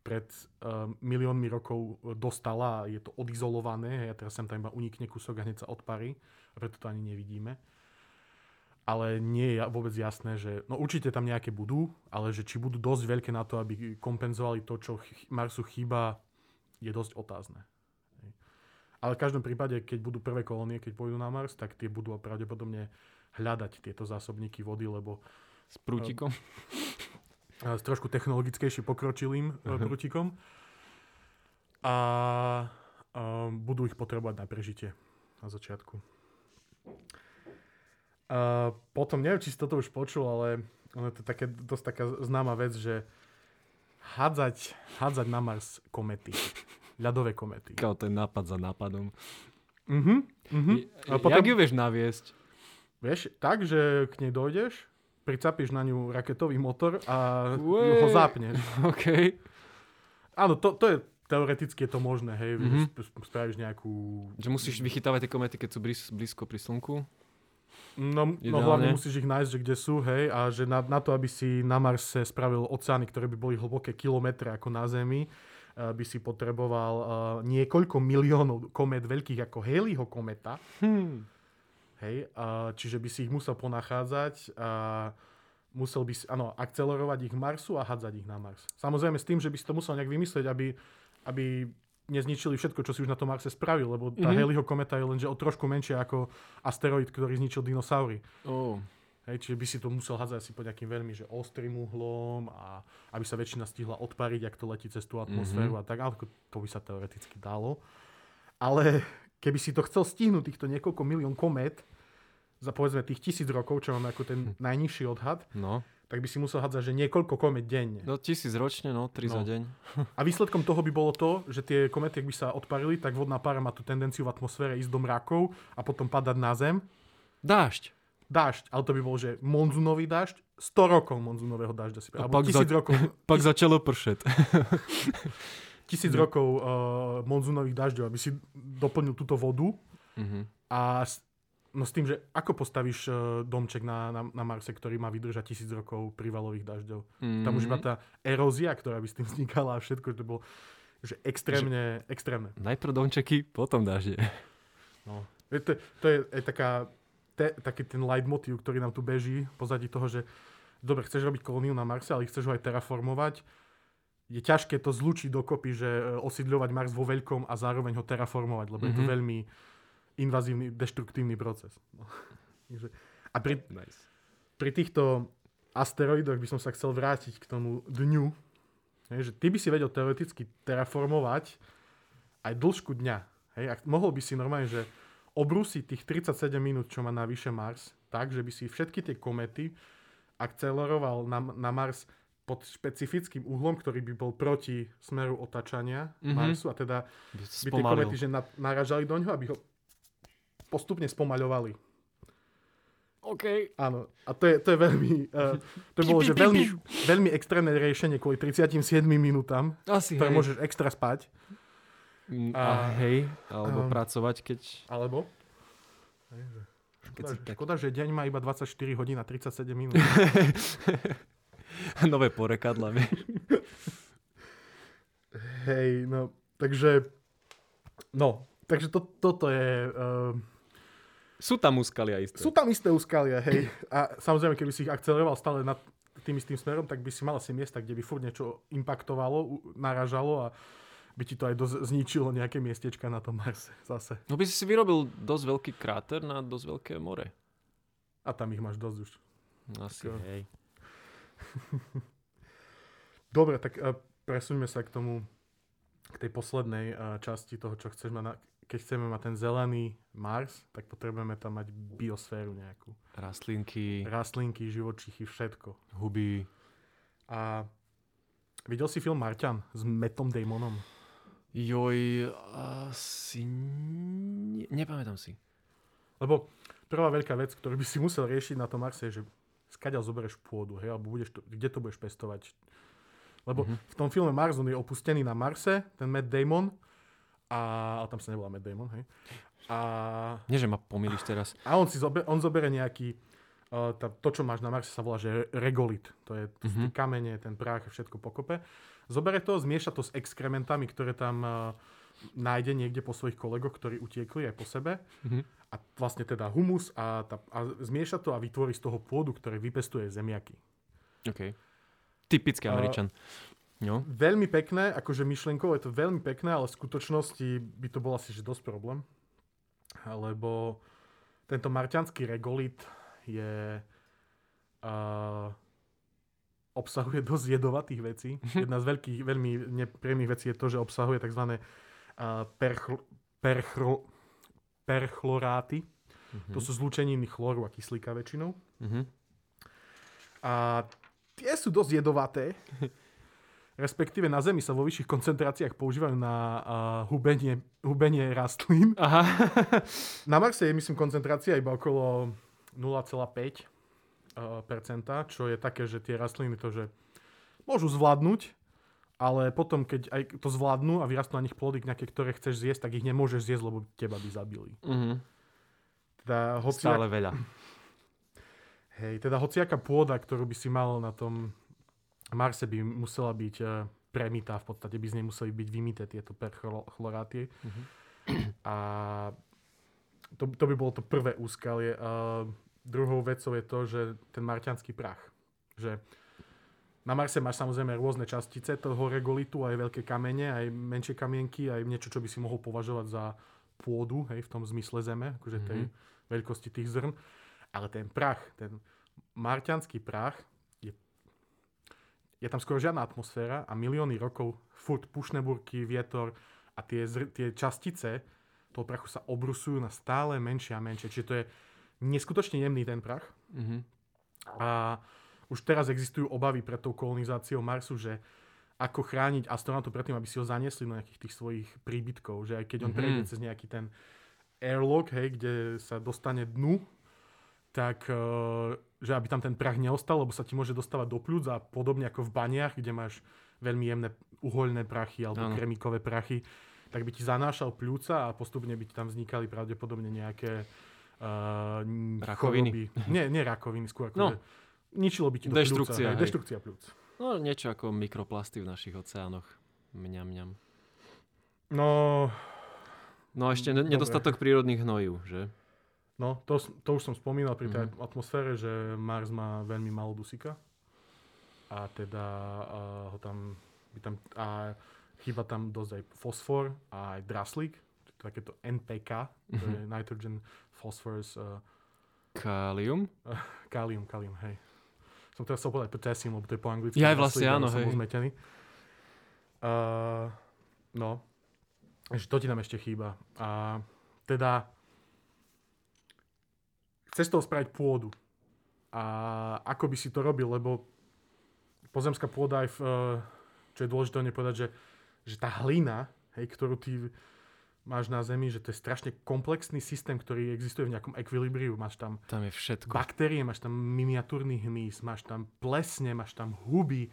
pred uh, miliónmi rokov dostala, je to odizolované, a teraz sem tam iba unikne kúsok a hneď sa odparí, a preto to ani nevidíme. Ale nie je vôbec jasné, že no určite tam nejaké budú, ale že či budú dosť veľké na to, aby kompenzovali to, čo ch- Marsu chýba, je dosť otázne. Ale v každom prípade, keď budú prvé kolónie, keď pôjdu na Mars, tak tie budú pravdepodobne hľadať tieto zásobníky vody, lebo... S prútikom? S trošku technologickejšie pokročilým uh-huh. prútikom. A, a budú ich potrebovať na prežitie na začiatku. A potom, neviem, či si toto už počul, ale ono je to také, dosť taká známa vec, že hádzať, hádzať na Mars komety. Ľadové komety. Kao, to je nápad za nápadom. Uh-huh, uh-huh. A potom, jak ju vieš naviesť? Vieš, tak, že k nej dojdeš, pricapíš na ňu raketový motor a Ué. ho zapneš. OK. Áno, to, to je teoreticky je to možné, hej. Uh-huh. Spravíš nejakú... Že musíš vychytávať tie komety, keď sú blízko pri slnku? No, no hlavne musíš ich nájsť, že kde sú, hej. A že na, na to, aby si na Marse spravil oceány, ktoré by boli hlboké kilometre ako na Zemi, by si potreboval uh, niekoľko miliónov komet veľkých ako Halleyho kometa. Hmm. Hej, uh, čiže by si ich musel ponachádzať a musel by si, áno, akcelerovať ich Marsu a hádzať ich na Mars. Samozrejme s tým, že by si to musel nejak vymyslieť, aby, aby nezničili všetko, čo si už na tom Marse spravil, lebo tá mm-hmm. Halleyho kometa je lenže o trošku menšia ako asteroid, ktorý zničil dinosaury. Oh. Hej, čiže by si to musel hádzať asi pod nejakým veľmi že ostrým uhlom a aby sa väčšina stihla odpariť, ak to letí cez tú atmosféru mm-hmm. a tak. Ale to by sa teoreticky dalo. Ale keby si to chcel stihnúť týchto niekoľko milión komét za povedzme tých tisíc rokov, čo máme ako ten najnižší odhad, no. tak by si musel hádzať, že niekoľko komét denne. No tisíc ročne, no, tri no. za deň. A výsledkom toho by bolo to, že tie komety, ak by sa odparili, tak vodná pára má tú tendenciu v atmosfére ísť do mrakov a potom padať na zem. Dážď. Dážď, ale to by bol, že monzunový dážď, sto rokov monzunového dážďa si pre... A pak, tisíc za... rokov... pak začalo pršet. tisíc no. rokov uh, monzunových dážďov, aby si doplnil túto vodu. Mm-hmm. A s, no s tým, že ako postavíš uh, domček na, na, na Marse, ktorý má vydržať tisíc rokov prívalových dážďov. Mm-hmm. Tam už iba tá erózia, ktorá by s tým vznikala a všetko, to bolo že extrémne, že... extrémne. Najprv domčeky, potom dážde. No. To, to je, je taká... Te, taký ten leitmotiv, ktorý nám tu beží pozadí toho, že dobre, chceš robiť kolóniu na Marse, ale chceš ho aj terraformovať. Je ťažké to zlučiť dokopy, že osídľovať Mars vo veľkom a zároveň ho terraformovať, lebo mm-hmm. je to veľmi invazívny, deštruktívny proces. No. A pri, nice. pri týchto asteroidoch by som sa chcel vrátiť k tomu dňu, že ty by si vedel teoreticky terraformovať aj dĺžku dňa. Hej? A mohol by si normálne, že obrúsiť tých tridsaťsedem minút, čo má navyše Mars, tak, že by si všetky tie komety akceleroval na, na Mars pod špecifickým uhlom, ktorý by bol proti smeru otáčania mm-hmm. Marsu a teda by, by tie komety že na, naražali do ňoho, aby ho postupne spomaľovali. OK. Áno. A to je, to je veľmi... Uh, to bolo, že veľmi, veľmi extrémne riešenie kvôli tridsiatim siedmim minútam, Asi, ktoré hej. môžeš extra spať. A, a hej, alebo um, pracovať, keď... Alebo? Škoda, keď škoda, že deň má iba dvadsaťštyri hodín a tridsaťsedem minút. Nové porekadla, vieš. Hej, no, takže... No, takže to, toto je... Uh, Sú tam úskalia isté. Sú tam isté úskalia, hej. A samozrejme, keby si ich akceleroval stále nad tým istým smerom, tak by si mal asi miesta, kde by furt niečo impaktovalo, naražalo a by ti to aj dosť zničilo nejaké miestečka na tom Marse zase. No by si si vyrobil dosť veľký kráter na dosť veľké more. A tam ich máš dosť už. Asi, tak, hej. Dobre, tak presuňme sa k tomu, k tej poslednej časti toho, čo chceš mať na... Keď chceme mať ten zelený Mars, tak potrebujeme tam mať biosféru nejakú. Rastlinky. Rastlinky, živočichy, všetko. Huby. A videl si film Marťan s Mattom Damonom? Joj, asi... Ne, nepamätám si. Lebo prvá veľká vec, ktorú by si musel riešiť na tom Marse, je, že skadeľ zoberieš pôdu, hej, alebo budeš to, kde to budeš pestovať. Lebo mm-hmm. v tom filme Mars, on je opustený na Marse, ten Matt Damon, A, ale tam sa nevolá Matt Damon, hej. A, nie, že ma pomýliš teraz. A on si zober, on zoberie nejaký, uh, tá, to, čo máš na Marse, sa volá, že regolit. To je to mm-hmm. kamene, ten prach, všetko pokope. Zoberie to, zmieša to s exkrementami, ktoré tam uh, nájde niekde po svojich kolegoch, ktorí utiekli aj po sebe. Mm-hmm. A vlastne teda humus a, tá, a zmieša to a vytvorí z toho pôdu, ktoré vypestuje zemiaky. OK. Typický Američan. Uh, No. Veľmi pekné, akože myšlienkovo je to veľmi pekné, ale v skutočnosti by to bol asi že dosť problém. Lebo tento marťanský regolit je, uh, obsahuje dosť jedovatých vecí. Jedna z veľkých, veľmi nepríjemných vecí je to, že obsahuje tzv. Uh, perchl- perchl- perchloráty. Uh-huh. To sú zlúčeniny chloru a kyslíka väčšinou. Uh-huh. A tie sú dosť jedovaté. Respektíve na Zemi sa vo vyšších koncentráciách používajú na uh, hubenie, hubenie rastlín. Aha. Na Marse je, myslím, koncentrácia iba okolo nula celá päť percenta, uh, čo je také, že tie rastliny to, že môžu zvládnuť, ale potom, keď aj to zvládnu a vyrastnú na nich plody, nejaké, ktoré chceš zjesť, tak ich nemôžeš zjesť, lebo teba by zabili. Mm-hmm. Teda, hociak... Stále veľa. Hej, teda hociaká pôda, ktorú by si mal na tom... Marse by musela byť premitá, v podstate by z nej museli byť vymité tieto perchloráty. Mm-hmm. A to, to by bolo to prvé úskalie. Uh, druhou vecou je to, že ten marťanský prach. Že na Marse máš samozrejme rôzne častice toho regolitu, aj veľké kamene, aj menšie kamienky, aj niečo, čo by si mohol považovať za pôdu, hej, v tom zmysle Zeme, akože mm-hmm. tej veľkosti tých zrn. Ale ten prach, ten marťanský prach, je tam skoro žiadna atmosféra a milióny rokov furt pušneburky, vietor a tie, zr- tie častice toho prachu sa obrusujú na stále menšie a menšie. Čiže to je neskutočne jemný ten prach. Mm-hmm. A už teraz existujú obavy pred tou kolonizáciou Marsu, že ako chrániť astronautov pred tým, aby si ho zaniesli do nejakých tých svojich príbytkov. Že aj keď on mm-hmm. prejde cez nejaký ten airlock, hej, kde sa dostane dnu, tak... Uh, že aby tam ten prach neostal, lebo sa ti môže dostávať do pľúc a podobne ako v baniach, kde máš veľmi jemné uhoľné prachy alebo ano. Kremíkové prachy, tak by ti zanášal pľúca a postupne by ti tam vznikali pravdepodobne nejaké uh, rakoviny. Choroby. Nie, nie rakoviny, skôr ako no. ničilo by ti do deštrukcia, pľúca. Deštrukcia pľúc. No niečo ako mikroplasty v našich oceánoch. Mňam, mňam. No... No a ešte dobre. Nedostatok prírodných hnojív, že? No, to, to už som spomínal pri tej mm. atmosfére, že Mars má veľmi málo dusíka. A teda uh, ho tam, by tam a chýba tam dosť aj fosfor a aj draslík, takéto en pé ká, to je nitrogen, phosphorus, uh, kalium? Uh, kalium, kalium, hej. Som teraz chcel povedať potassium, lebo to je po anglicky. Ja aj vlastne áno, hej. Som uzmetený. Uh, no, že to ti nám ešte chýba. A teda... Chceš toho spraviť pôdu. A ako by si to robil, lebo pozemská pôda aj v, čo je dôležité nepovedať, že, že tá hlina, hej, ktorú ty máš na Zemi, že to je strašne komplexný systém, ktorý existuje v nejakom ekvilibriu. Máš tam, tam je všetko. Baktérie, máš tam miniatúrny hmyz, máš tam plesne, máš tam huby.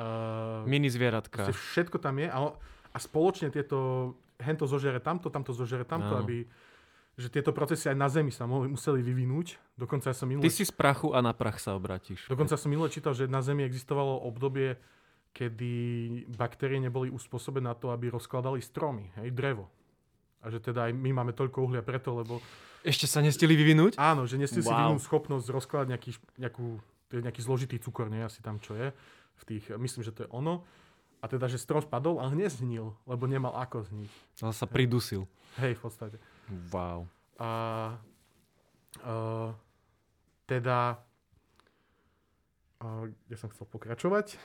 Uh, Mini zvieratka. Všetko tam je. A, a spoločne tieto, hento zožere tamto, tamto zožere tamto, no. aby... že tieto procesy aj na Zemi sa mohli, museli vyvinúť. Dokonca ja som minulé... Ty si z prachu a na prach sa obrátiš. Dokonca som minulé čítal, že na Zemi existovalo obdobie, kedy baktérie neboli uspôsobené na to, aby rozkladali stromy, hej, drevo. A že teda aj my máme toľko uhlia preto, lebo Ešte sa nestihli vyvinúť? Áno, že nestihli wow. si vyvinúť schopnosť rozkladať nejaký, nejakú, nejaký zložitý cukor, nie asi tam čo je. V tých, myslím, že to je ono. A teda, že strom padol, ale neznil, lebo nemal ako zniť. Ale sa pridusil. Hej, v podstate. Wow. A, a, teda, a, ja som chcel pokračovať.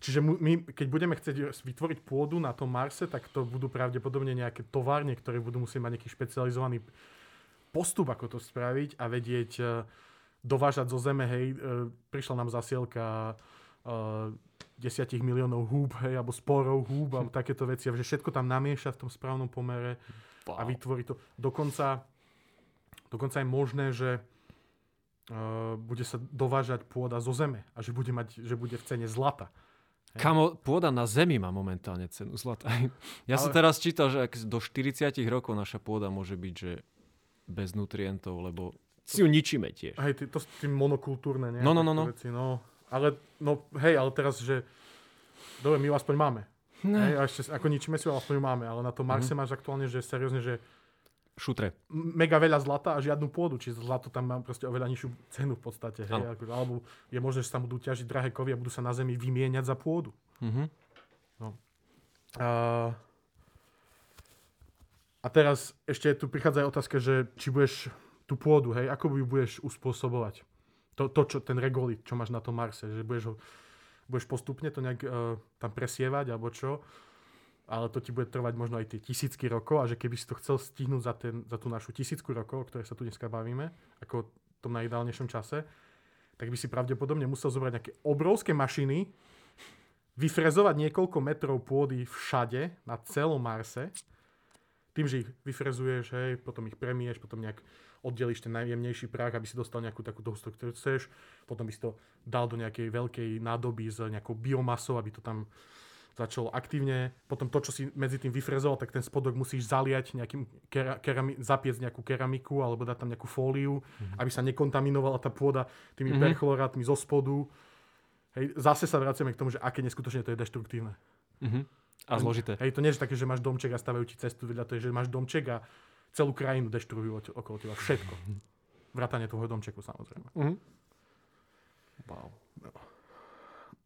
Čiže my, keď budeme chcieť vytvoriť pôdu na tom Marse, tak to budú pravdepodobne nejaké továrne, ktoré budú musieť mať nejaký špecializovaný postup, ako to spraviť a vedieť, dovážať zo Zeme, hej, prišla nám zasielka desiatich miliónov húb, hej, alebo sporov húb, alebo takéto veci, že všetko tam namieša v tom správnom pomere a vytvorí to. Dokonca, dokonca je možné, že bude sa dovážať pôda zo Zeme a že bude, mať, že bude v cene zlata. Kamo, pôda na Zemi má momentálne cenu zlata. Ja ale... som teraz čítal, že do štyridsať rokov naša pôda môže byť že bez nutrientov, lebo si ju ničíme tiež. Hej, to sú tým monokultúrne, nie? No, no, no. no. Veci, no. Ale, no, hej, ale teraz, že... Dobre, my ju aspoň máme. No. Hej, a ešte, ako ničíme si ju, aspoň ju máme. Ale na tom Marse mm-hmm. máš aktuálne, že seriózne, že... Šutre. Mega veľa zlata a žiadnu pôdu. Čiže zlato tam má proste oveľa nižšiu cenu v podstate. Hej? Alebo je možné, že sa budú ťažiť drahé kovy a budú sa na Zemi vymieňať za pôdu. Mm-hmm. No. A... a teraz ešte tu prichádza aj otázka, že či budeš tú pôdu, hej, ako ju budeš uspôsobovať? To, to čo, ten regolit, čo máš na tom Marse, že budeš, ho, budeš postupne to nejak uh, tam presievať alebo čo? Ale to ti bude trvať možno aj tie tisícky rokov a že keby si to chcel stihnúť za, ten, za tú našu tisícku rokov, o ktorej sa tu dneska bavíme, ako v tom najideálnejšom čase, tak by si pravdepodobne musel zobrať nejaké obrovské mašiny, vyfrezovať niekoľko metrov pôdy všade, na celom Marse, tým, že ich vyfrezuješ, hej, potom ich premieš, potom nejak oddelíš ten najjemnejší prach, aby si dostal nejakú takú dohustru, ktorú chceš, potom by si to dal do nejakej veľkej nádoby s nejakou biomasou, aby to tam... začal aktívne, potom to, čo si medzi tým vyfrezoval, tak ten spodok musíš zaliať nejakým, kera, kerami, zapiec nejakú keramiku alebo dať tam nejakú fóliu, mm-hmm. aby sa nekontaminovala tá pôda tými mm-hmm. perchlorátmi zo spodu. Hej, zase sa vraciame k tomu, že aké neskutočne to je deštruktívne. Mm-hmm. A zložité. Hej, to nie je také, že máš domček a stavajú ti cestu vedľa, to je, že máš domček a celú krajinu deštrujú okolo teba. Všetko. Vrátane tvojho domčeku, samozrejme. Mm-hmm. Wow.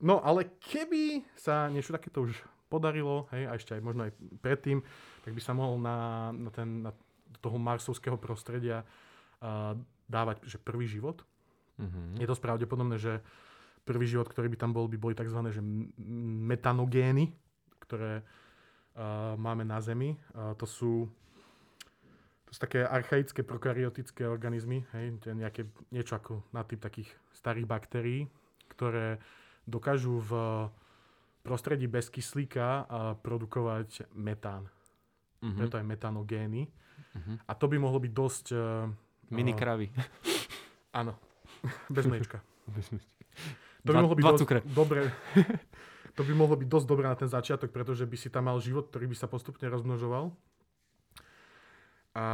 No, ale keby sa niečo takéto už podarilo, hej, a ešte aj možno aj predtým, tak by sa mohol na, na, ten, na toho marsovského prostredia uh, dávať že prvý život. Mm-hmm. Je to pravdepodobné, že prvý život, ktorý by tam bol, by boli tzv. Že metanogény, ktoré uh, máme na Zemi. Uh, to, sú, to sú také archaické prokaryotické organizmy, hej, to je nejaké, niečo ako na typ takých starých baktérií, ktoré dokážu v prostredí bez kyslíka produkovať metán. Uh-huh. Preto aj metanogény. Uh-huh. A to by mohlo byť dosť... Mini uh, kravy. Áno. Bez mliečka. To by mohlo byť dosť dobre. To by mohlo byť dosť dobré na ten začiatok, pretože by si tam mal život, ktorý by sa postupne rozmnožoval. A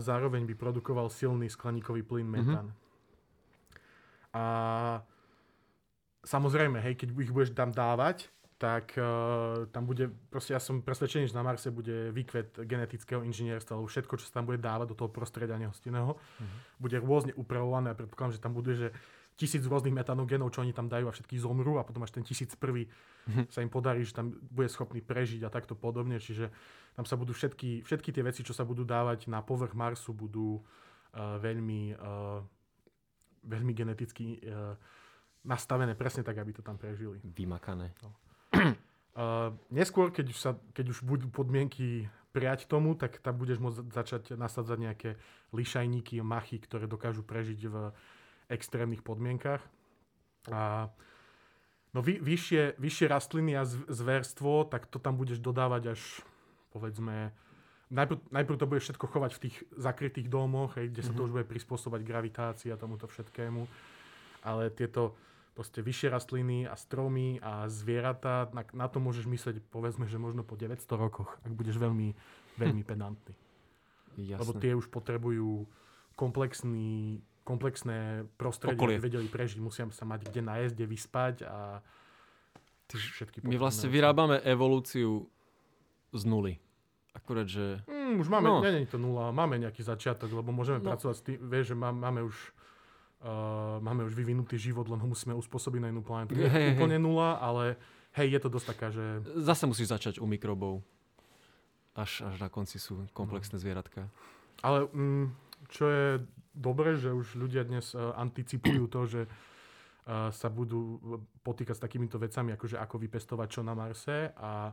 zároveň by produkoval silný skleníkový plyn metán. Uh-huh. A... Samozrejme, hej, keď ich budeš tam dávať, tak uh, tam bude, proste ja som presvedčený, že na Marse bude výkvet genetického inžinierstva, lebo všetko, čo sa tam bude dávať do toho prostredia nehostinného, mm-hmm. bude rôzne upravované a predpokladám, že tam bude, že tisíc rôznych metanogénov, čo oni tam dajú a všetky zomrú a potom až ten tisíc prvý mm-hmm. sa im podarí, že tam bude schopný prežiť a takto podobne, čiže tam sa budú všetky, všetky tie veci, čo sa budú dávať na povrch Marsu, budú uh, veľmi, uh, veľmi geneticky uh, nastavené presne tak, aby to tam prežili. Vymakané. No. Uh, neskôr, keď už, sa, keď už budú podmienky prijať tomu, tak tam budeš môcť začať nasadzať nejaké lišajníky, machy, ktoré dokážu prežiť v extrémnych podmienkach. A, no vy, vyššie, vyššie rastliny a zverstvo, tak to tam budeš dodávať až, povedzme, najprv, najprv to budeš všetko chovať v tých zakrytých domoch, hej, kde mm-hmm. sa to už bude prispôsobať gravitácii a tomuto všetkému. Ale tieto proste vyššie rastliny a stromy a zvieratá, na, na to môžeš myslieť, povedzme, že možno po deväťsto rokoch, ak budeš veľmi, veľmi pedantný. Jasne. Lebo tie už potrebujú komplexný, komplexné prostredie, aby vedeli prežiť. Musia sa mať kde nájsť, kde vyspať a všetky. My vlastne vyrábame evolúciu z nuly. Ak Akurát, že... Mm, už máme, no. nie, nie je to nula, máme nejaký začiatok, lebo môžeme no. pracovať s tým, vieš, že má, máme už uh, máme už vyvinutý život, len ho musíme uspôsobiť na inú planetu. Je hey, úplne hey. nula, ale hej, je to dosť taká, že... Zase musíš začať u mikrobov. Až, až na konci sú komplexné no. zvieratka. Ale um, čo je dobré, že už ľudia dnes uh, anticipujú to, že uh, sa budú potýkať s takýmito vecami, akože ako vypestovať čo na Marse, a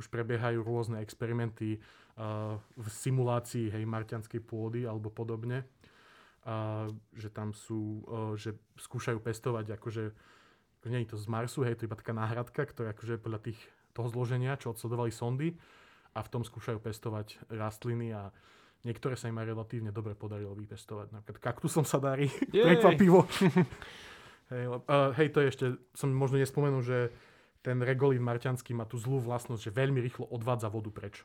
už prebiehajú rôzne experimenty uh, v simulácii hej, marťanskej pôdy alebo podobne. Uh, že tam sú, uh, že skúšajú pestovať, akože nie je to z Marsu, hej, to je iba taká náhradka, ktorá akože podľa tých, toho zloženia, čo odsledovali sondy, a v tom skúšajú pestovať rastliny a niektoré sa im aj relatívne dobre podarilo vypestovať. Napríklad kaktusom sa darí, prekvapivo. hej, uh, hej, to je ešte, som možno nespomenul, že ten regolít marťanský má tú zlú vlastnosť, že veľmi rýchlo odvádza vodu preč.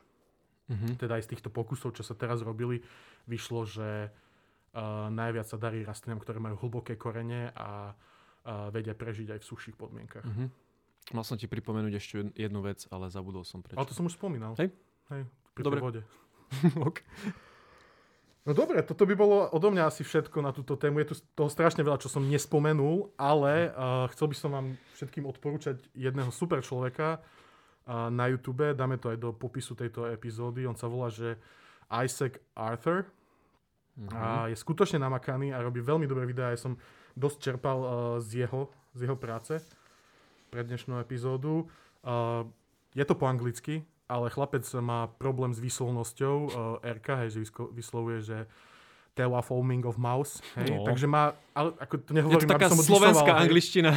Mm-hmm. Teda aj z týchto pokusov, čo sa teraz robili, vyšlo, že uh, najviac sa darí rastlinám, ktoré majú hlboké korene a uh, vedia prežiť aj v suších podmienkach. Mm-hmm. Mal som ti pripomenúť ešte jednu vec, ale zabudol som prečo. Ale to som už spomínal. Hej? Hej, pri dobre. Vode. okay. No dobre, toto by bolo odo mňa asi všetko na túto tému. Je tu toho strašne veľa, čo som nespomenul, ale uh, chcel by som vám všetkým odporúčať jedného super človeka uh, na YouTube. Dáme to aj do popisu tejto epizódy. On sa volá, že Isaac Arthur. Mhm. A je skutočne namakaný a robí veľmi dobré videá. Ja som dosť čerpal uh, z, jeho, z jeho práce pre dnešnú epizódu. Uh, je to po anglicky, ale chlapec má problém s výslovnosťou. Uh, er ká, hej, že vyslovuje, že terraforming of mouse. Hej. No. Takže má, ale ako to nehovorím, je to taká aby som ho slovenská disoval, angličtina.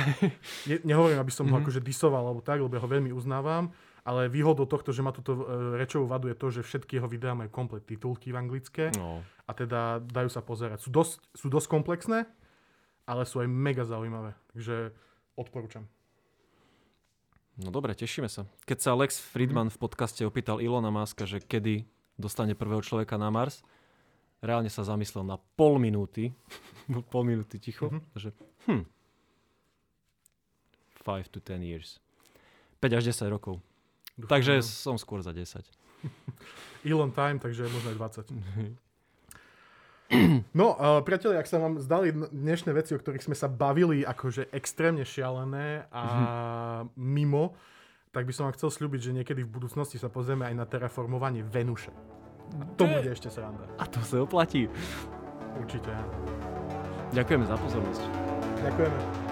Ne, nehovorím, aby som mm-hmm. ho akože disoval, alebo tak, lebo ja ho veľmi uznávam. Ale výhodou tohto, že má túto uh, rečovú vadu, je to, že všetky jeho videá majú komplet titulky v anglické. No. A teda dajú sa pozerať. Sú dosť, sú dosť komplexné, ale sú aj mega zaujímavé. Takže odporúčam. No dobre, tešíme sa. Keď sa Alex Friedman v podcaste opýtal Elona Muska, že kedy dostane prvého človeka na Mars, reálne sa zamyslel na pol minúty, pol minúty ticho, mm-hmm. že hm, five to ten years. päť až desať rokov. Dúfam, takže no. som skôr za desať. Elon time, takže možno aj dvadsať. No, uh, priatelia, ak sa vám zdali dnešné veci, o ktorých sme sa bavili akože extrémne šialené a mm-hmm. mimo, tak by som vám chcel sľúbiť, že niekedy v budúcnosti sa pozrieme aj na terraformovanie Venuše. A to bude ešte sranda. A to sa oplatí. Určite, áno. Ďakujeme za pozornosť. Ďakujeme.